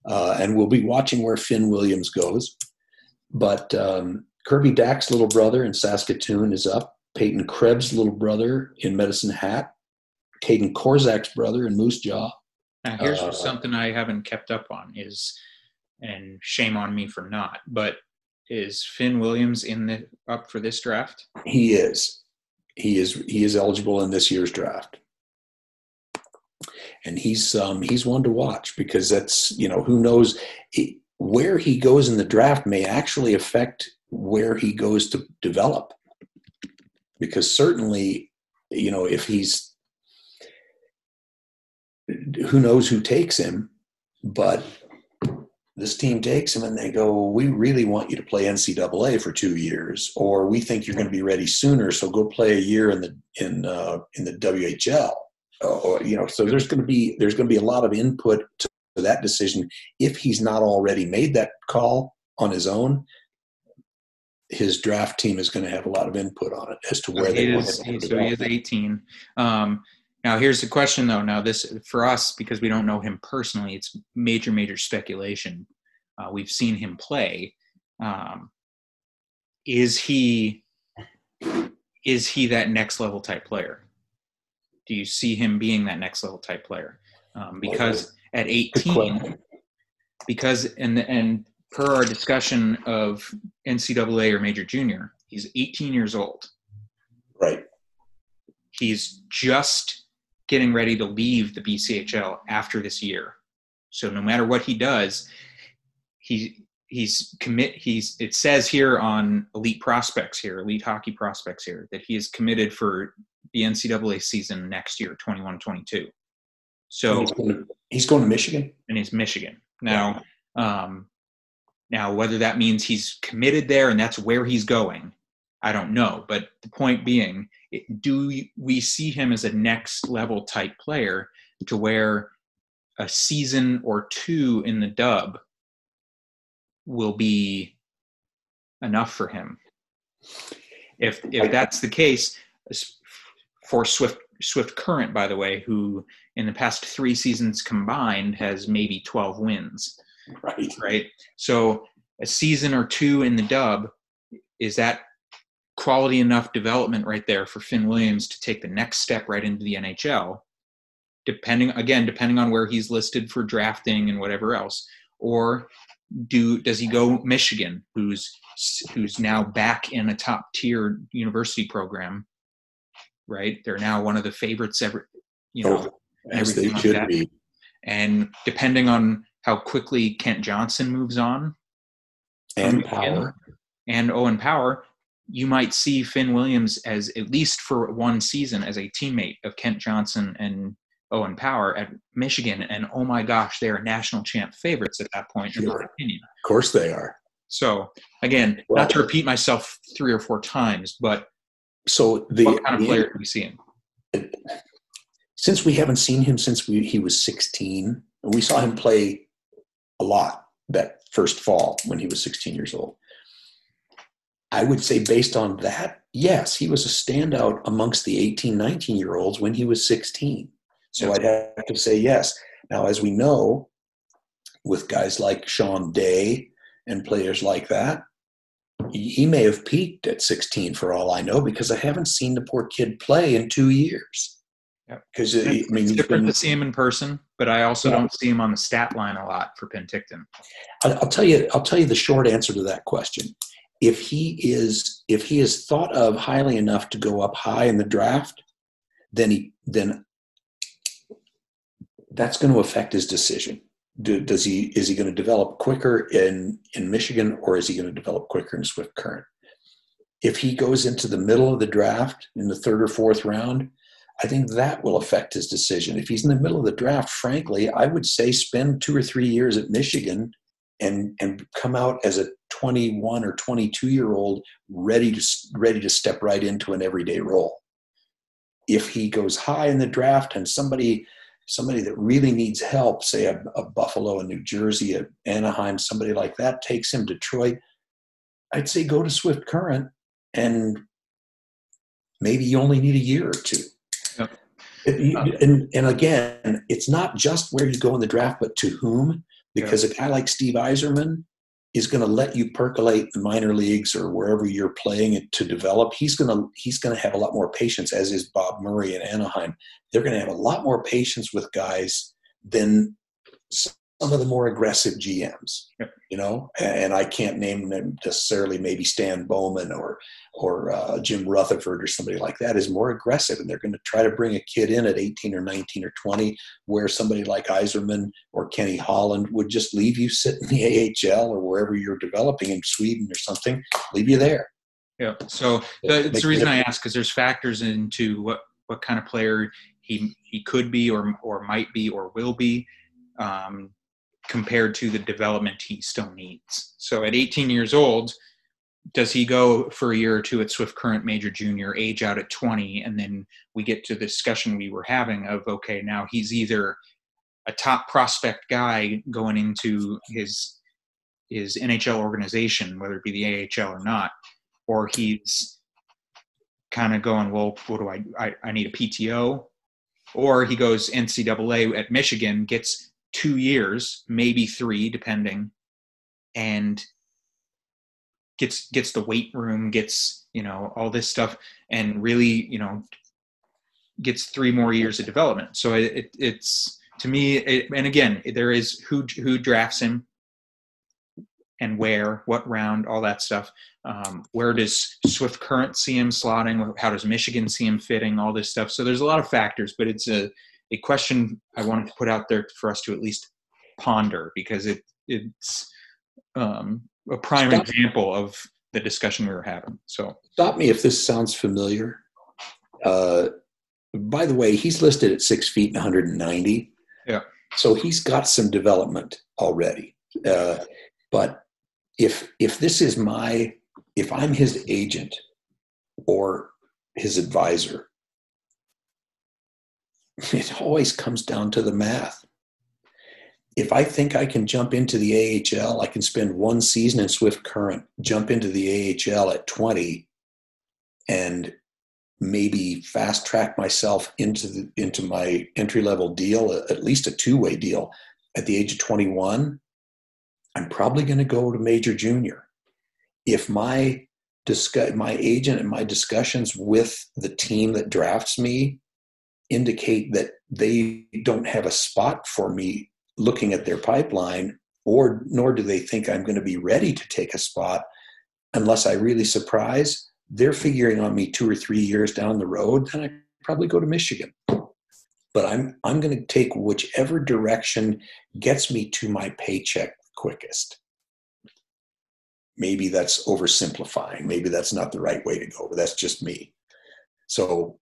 And we'll be watching where Finn Williams goes. But Kirby Dack's little brother in Saskatoon is up. Peyton Krebs' little brother in Medicine Hat. Caden Korzak's brother in Moose Jaw. Now, here's something I haven't kept up on is, and shame on me for not, but is Finn Williams up for this draft? He is. He is eligible in this year's draft. And he's one to watch, because that's, who knows where he goes in the draft may actually affect where he goes to develop. Because certainly, if he's, who knows who takes him, but this team takes him and they go, we really want you to play NCAA for 2 years, or we think you're going to be ready sooner, so go play a year in the WHL. So there's going to be a lot of input to that decision. If he's not already made that call on his own, his draft team is going to have a lot of input on it as to where they want him to go. So he is 18. Now here's the question though. Now this, for us, because we don't know him personally, it's major speculation. We've seen him play. Is he that next level type player? do you see him being that next level type player? Because at 18, and per our discussion of NCAA or major junior, he's 18 years old. Right. He's just getting ready to leave the BCHL after this year. So no matter what he does, it says here on Elite Hockey Prospects here, that he is committed for the NCAA season next year, 21-22. So he's going to Michigan, and he's Michigan now. Yeah. Now whether that means he's committed there and that's where he's going, I don't know. But the point being, do we see him as a next level type player to where a season or two in the dub will be enough for him? If that's the case, for Swift Current, by the way, who in the past three seasons combined has maybe 12 wins. Right. So a season or two in the dub, is that quality enough development right there for Finn Williams to take the next step right into the NHL, depending on where he's listed for drafting and whatever else? Or does he go Michigan, who's now back in a top-tier university program, right? They're now one of the favorites ever, as they should be. And depending on how quickly Kent Johnson moves on, and Owen Power, you might see Finn Williams as, at least for one season, as a teammate of Kent Johnson and Owen Power at Michigan, and oh my gosh, they are national champ favorites at that point, in my opinion. Of course they are. So again, not to repeat myself three or four times, but what kind of player do we see him? Since we haven't seen him since he was 16, we saw him play a lot that first fall when he was 16 years old. I would say based on that, yes, he was a standout amongst the 18, 19-year-olds when he was 16. So I'd have to say yes. Now, as we know, with guys like Sean Day and players like that, he may have peaked at 16 for all I know, because I haven't seen the poor kid play in 2 years. Because it's different to see him in person, but I also don't see him on the stat line a lot for Penticton. I'll tell you the short answer to that question. If he is thought of highly enough to go up high in the draft, then that's going to affect his decision. Is he going to develop quicker in Michigan, or is he going to develop quicker in Swift Current? If he goes into the middle of the draft in the third or fourth round, I think that will affect his decision. If he's in the middle of the draft, frankly, I would say spend 2 or 3 years at Michigan and come out as a 21 or 22-year-old ready to step right into an everyday role. If he goes high in the draft and somebody that really needs help, say a Buffalo, a New Jersey, a Anaheim, somebody like that, takes him to Detroit, I'd say go to Swift Current, and maybe you only need a year or two. Yep. And again, it's not just where you go in the draft, but to whom, because a guy like Steve Yzerman is going to let you percolate the minor leagues or wherever you're playing it to develop. He's going to have a lot more patience, as is Bob Murray in Anaheim. They're going to have a lot more patience with guys than some of the more aggressive GMs, and I can't name them necessarily. Maybe Stan Bowman or Jim Rutherford or somebody like that is more aggressive, and they're going to try to bring a kid in at 18 or 19 or 20, where somebody like Yzerman or Kenny Holland would just leave you sit in the AHL or wherever you're developing in Sweden or something, leave you there. Yeah. So it's the reason I ask, because there's factors into what kind of player he could be or might be or will be, compared to the development he still needs. So at 18 years old, does he go for a year or two at Swift Current Major Junior, age out at 20, and then we get to the discussion we were having of, okay, now he's either a top prospect guy going into his NHL organization, whether it be the AHL or not, or he's kind of going, well, what do I need a PTO? Or he goes NCAA at Michigan, gets 2 years, maybe three, depending, and gets the weight room, gets all this stuff, and really gets 3 more years of development. So it's to me, and again, there is who drafts him and where, what round, all that stuff. Where does Swift Current see him slotting? How does Michigan see him fitting? All this stuff. So there's a lot of factors, but it's a question I wanted to put out there for us to at least ponder, because it's a prime example of the discussion we were having. So stop me if this sounds familiar. By the way, he's listed at 6 feet and 190. Yeah. So he's got some development already. But if this is if I'm his agent or his advisor, it always comes down to the math. If I think I can jump into the AHL, I can spend 1 season in Swift Current, jump into the AHL at 20 and maybe fast track myself into my entry level deal, at least a 2-way deal at the age of 21, I'm probably going to go to major junior. If my agent and my discussions with the team that drafts me indicate that they don't have a spot for me looking at their pipeline, or nor do they think I'm going to be ready to take a spot unless I really surprise, they're figuring on me 2 or 3 years down the road, then I probably go to Michigan. But I'm going to take whichever direction gets me to my paycheck quickest. Maybe that's oversimplifying. Maybe that's not the right way to go, but that's just me. So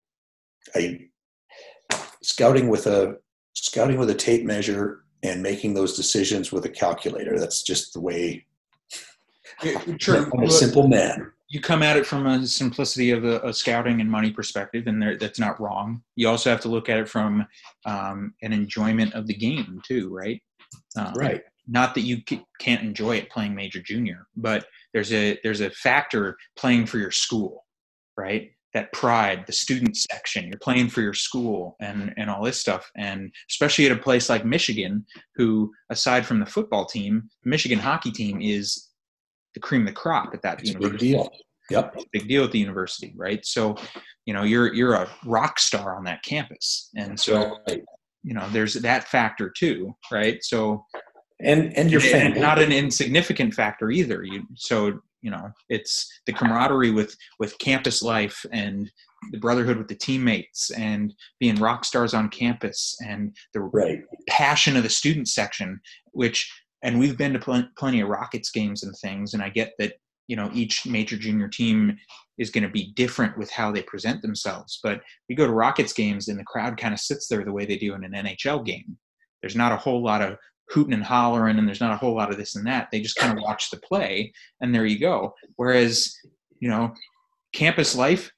scouting with a tape measure and making those decisions with a calculator. That's just the way. Sure. I'm a simple man. You come at it from a simplicity of a scouting and money perspective, and that's not wrong. You also have to look at it from an enjoyment of the game too, right? Right. Not that you can't enjoy it playing major junior, but there's a factor playing for your school, right? That pride, the student section, you're playing for your school and all this stuff. And especially at a place like Michigan, who aside from the football team, the Michigan hockey team is the cream of the crop at that university. Big deal. Yep. Big deal at the university, right? So, you know, you're a rock star on that campus. And so, you know, there's that factor too, right? So and your family, and not an insignificant factor either. You know, it's the camaraderie with campus life and the brotherhood with the teammates and being rock stars on campus and the passion of the student section, and we've been to plenty of Rockets games and things. And I get that, you know, each major junior team is going to be different with how they present themselves. But we go to Rockets games and the crowd kind of sits there the way they do in an NHL game. There's not a whole lot of hooting and hollering, and there's not a whole lot of this and that. They just kind of watch the play, and there you go. Whereas, you know, campus life,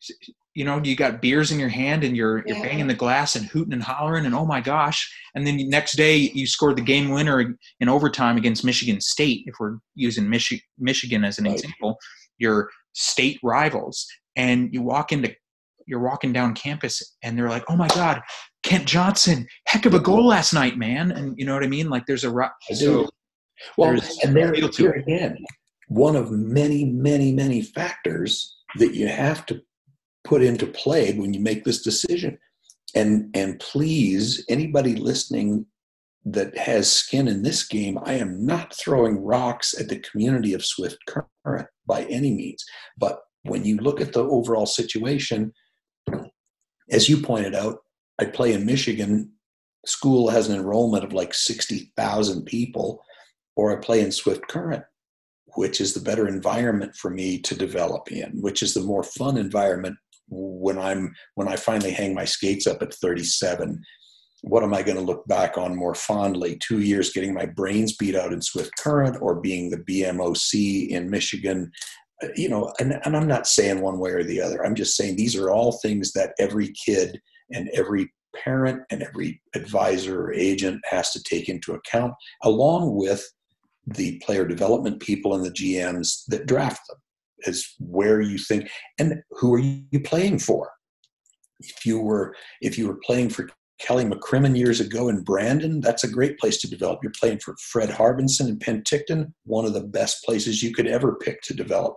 you know, you got beers in your hand, and you're banging the glass and hooting and hollering, and oh my gosh. And then the next day, you scored the game winner in overtime against Michigan State, if we're using Michigan as an example, your state rivals. And you're walking down campus, and they're like, oh my God, Kent Johnson, heck of a goal last night, man. And you know what I mean? Like there's a rock. So well, and there again, one of many, many, many factors that you have to put into play when you make this decision. And please, anybody listening that has skin in this game, I am not throwing rocks at the community of Swift Current by any means. But when you look at the overall situation, as you pointed out, I play in Michigan. School has an enrollment of like 60,000 people, or I play in Swift Current, which is the better environment for me to develop in, which is the more fun environment when I finally hang my skates up at 37. What am I going to look back on more fondly? 2 years getting my brains beat out in Swift Current or being the BMOC in Michigan? You know, and I'm not saying one way or the other. I'm just saying these are all things that every kid and every parent and every advisor or agent has to take into account, along with the player development people and the GMs that draft them, is where you think and who are you playing for. If you were playing for Kelly McCrimmon years ago in Brandon, that's a great place to develop. You're playing for Fred Harbinson in Penticton, one of the best places you could ever pick to develop.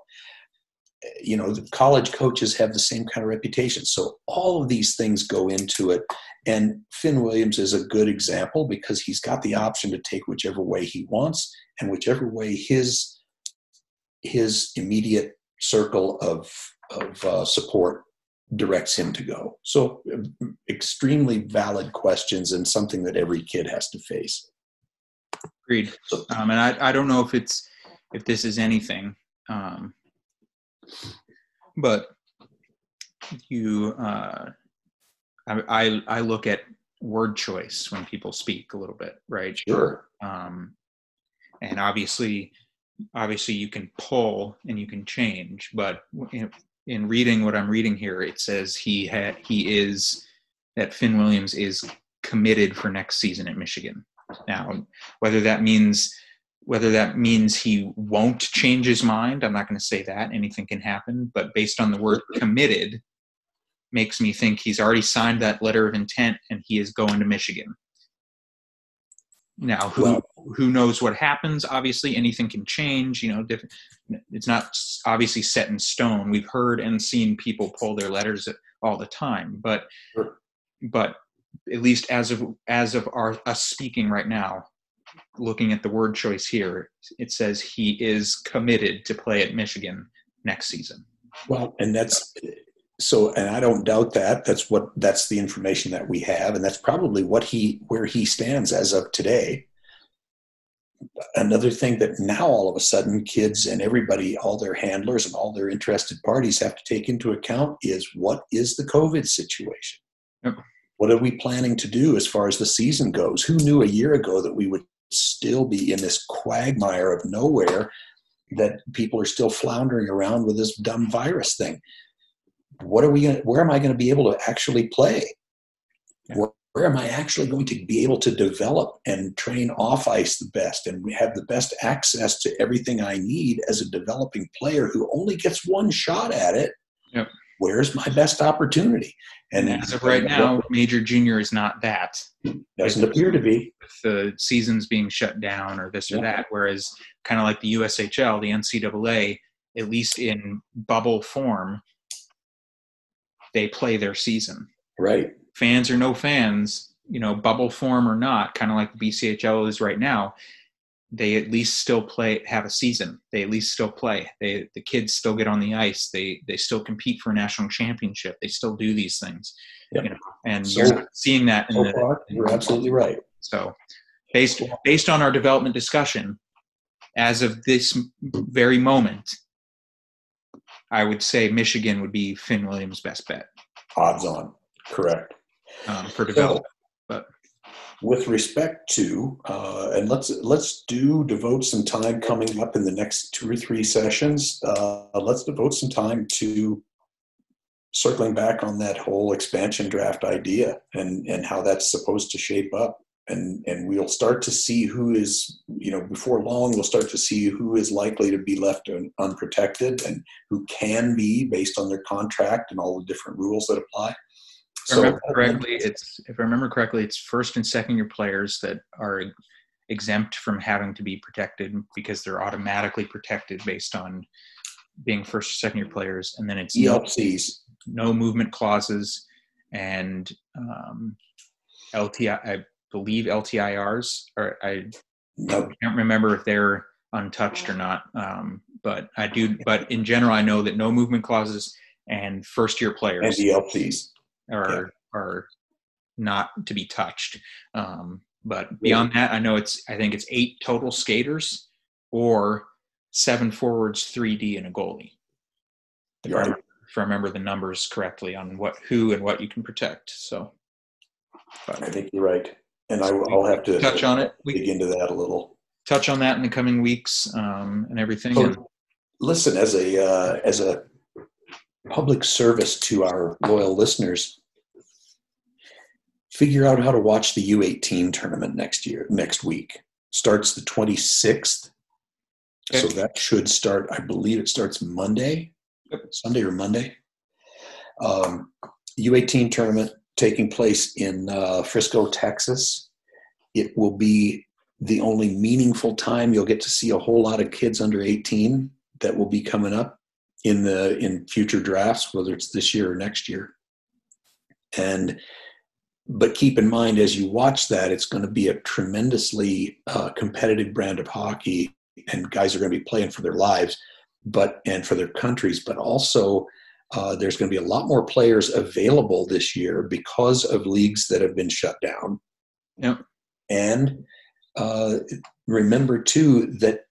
you know, the college coaches have the same kind of reputation. So all of these things go into it. And Finn Williams is a good example because he's got the option to take whichever way he wants and whichever way his immediate circle of support directs him to go. So extremely valid questions and something that every kid has to face. Agreed. And I don't know if this is anything, but you, I look at word choice when people speak a little bit, right? Sure. And obviously you can pull and you can change, but in reading what I'm reading here, it says that Finn Williams is committed for next season at Michigan. Now, whether that means he won't change his mind, I'm not going to say that. Anything can happen. But based on the word committed, makes me think he's already signed that letter of intent and he is going to Michigan. Now, who knows what happens? Obviously, anything can change. You know, it's not obviously set in stone. We've heard and seen people pull their letters all the time. But at least as of us speaking right now, looking at the word choice here, it says he is committed to play at Michigan next season. Well, and that's so, and I don't doubt that. That's the information that we have, and that's probably where he stands as of today. Another thing that now all of a sudden kids and everybody, all their handlers and all their interested parties have to take into account is what is the COVID situation? Yep. What are we planning to do as far as the season goes? Who knew a year ago that we would still be in this quagmire of nowhere, that people are still floundering around with this dumb virus thing? Where am I going to be able to actually play? Where am I actually going to be able to develop and train off ice the best and have the best access to everything I need as a developing player who only gets one shot at it? Yep. Where's my best opportunity? And as of right now, Major Junior is not that. Doesn't appear to be. With the seasons being shut down or this or that, whereas kind of like the USHL, the NCAA, at least in bubble form, they play their season. Right. Fans or no fans, you know, bubble form or not, kind of like the BCHL is right now, they at least still play, have a season. They at least still play. The kids still get on the ice. They still compete for a national championship. They still do these things. Yep. You know, and so, you're not seeing that. You're absolutely right. So based on our development discussion, as of this very moment, I would say Michigan would be Finn Williams' best bet. Odds on. Correct. For development. But with respect to, and let's devote some time coming up in the next 2 or 3 sessions. Let's devote some time to circling back on that whole expansion draft idea and how that's supposed to shape up. And we'll start to see who is, you know, before long, we'll start to see who is likely to be left unprotected and who can be based on their contract and all the different rules that apply. If I remember correctly, it's first and second year players that are exempt from having to be protected because they're automatically protected based on being first or second year players. And then it's ELCs, no movement clauses, and LTI, I believe LTIRs, or I can't remember if they're untouched or not. But in general, I know that no movement clauses and first year players and ELCs are not to be touched. But beyond that, I think it's 8 total skaters or 7 forwards, 3D and a goalie. If I remember the numbers correctly on who and what you can protect. So I think you're right. And I'll have to touch on it. Dig into that a little. Touch on that in the coming weeks and everything. So, listen, as a public service to our loyal listeners, figure out how to watch the U18 tournament next week. Starts the 26th. Okay. So that should start, I believe it starts Monday, Sunday or Monday. U18 tournament taking place in Frisco, Texas. It will be the only meaningful time you'll get to see a whole lot of kids under 18 that will be coming up. in future drafts, whether it's this year or next year. But keep in mind, as you watch that, it's going to be a tremendously competitive brand of hockey, and guys are going to be playing for their lives, and for their countries. But also, there's going to be a lot more players available this year because of leagues that have been shut down. Yep. And remember too that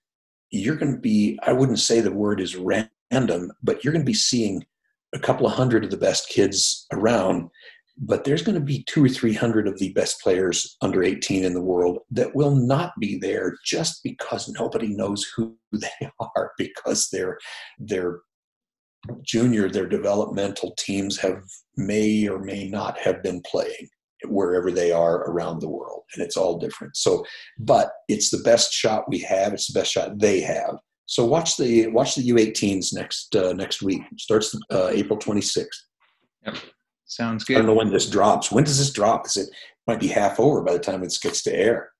you're going to be—I wouldn't say the word is random—but you're going to be seeing a couple of hundred of the best kids around. But there's going to be 200 or 300 of the best players under 18 in the world that will not be there just because nobody knows who they are, because their junior, their developmental teams may or may not have been playing wherever they are around the world. And it's all different. But it's the best shot we have. It's the best shot they have. So watch the U18s next week. Starts April 26th. Yep. Sounds good. I don't know when this drops. When does this drop? It might be half over by the time it gets to air.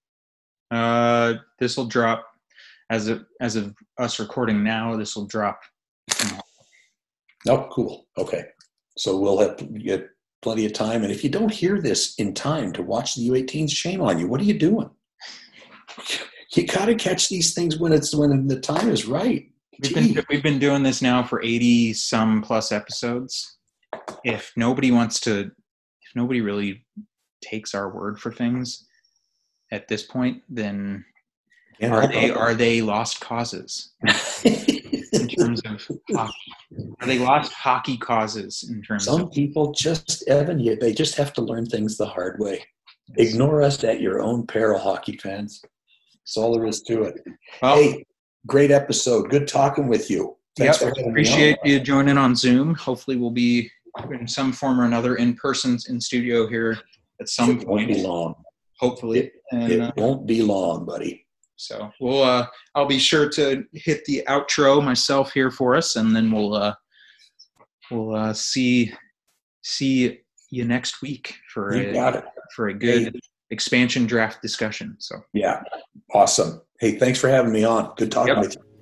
This will drop as of us recording now. This will drop tomorrow. Oh, cool. Okay, so we'll get plenty of time. And if you don't hear this in time to watch the U18s, shame on you. What are you doing? You got to catch these things when the time is right. We've been doing this now for 80 some plus episodes. If nobody really takes our word for things at this point, then are they lost causes in terms of hockey? Are they lost hockey causes in terms of some people they just have to learn things the hard way. Yes. Ignore us at your own peril, hockey fans. That's all there is to it. Well, hey, great episode. Good talking with you. Thanks for having me. Appreciate you joining on Zoom. Hopefully we'll be in some form or another in person in studio here at some point. It won't be long. Hopefully. It won't be long, buddy. So I'll be sure to hit the outro myself here for us, and then we'll see you next week for a good expansion draft discussion. So yeah. Awesome. Hey, thanks for having me on. Good talking with you.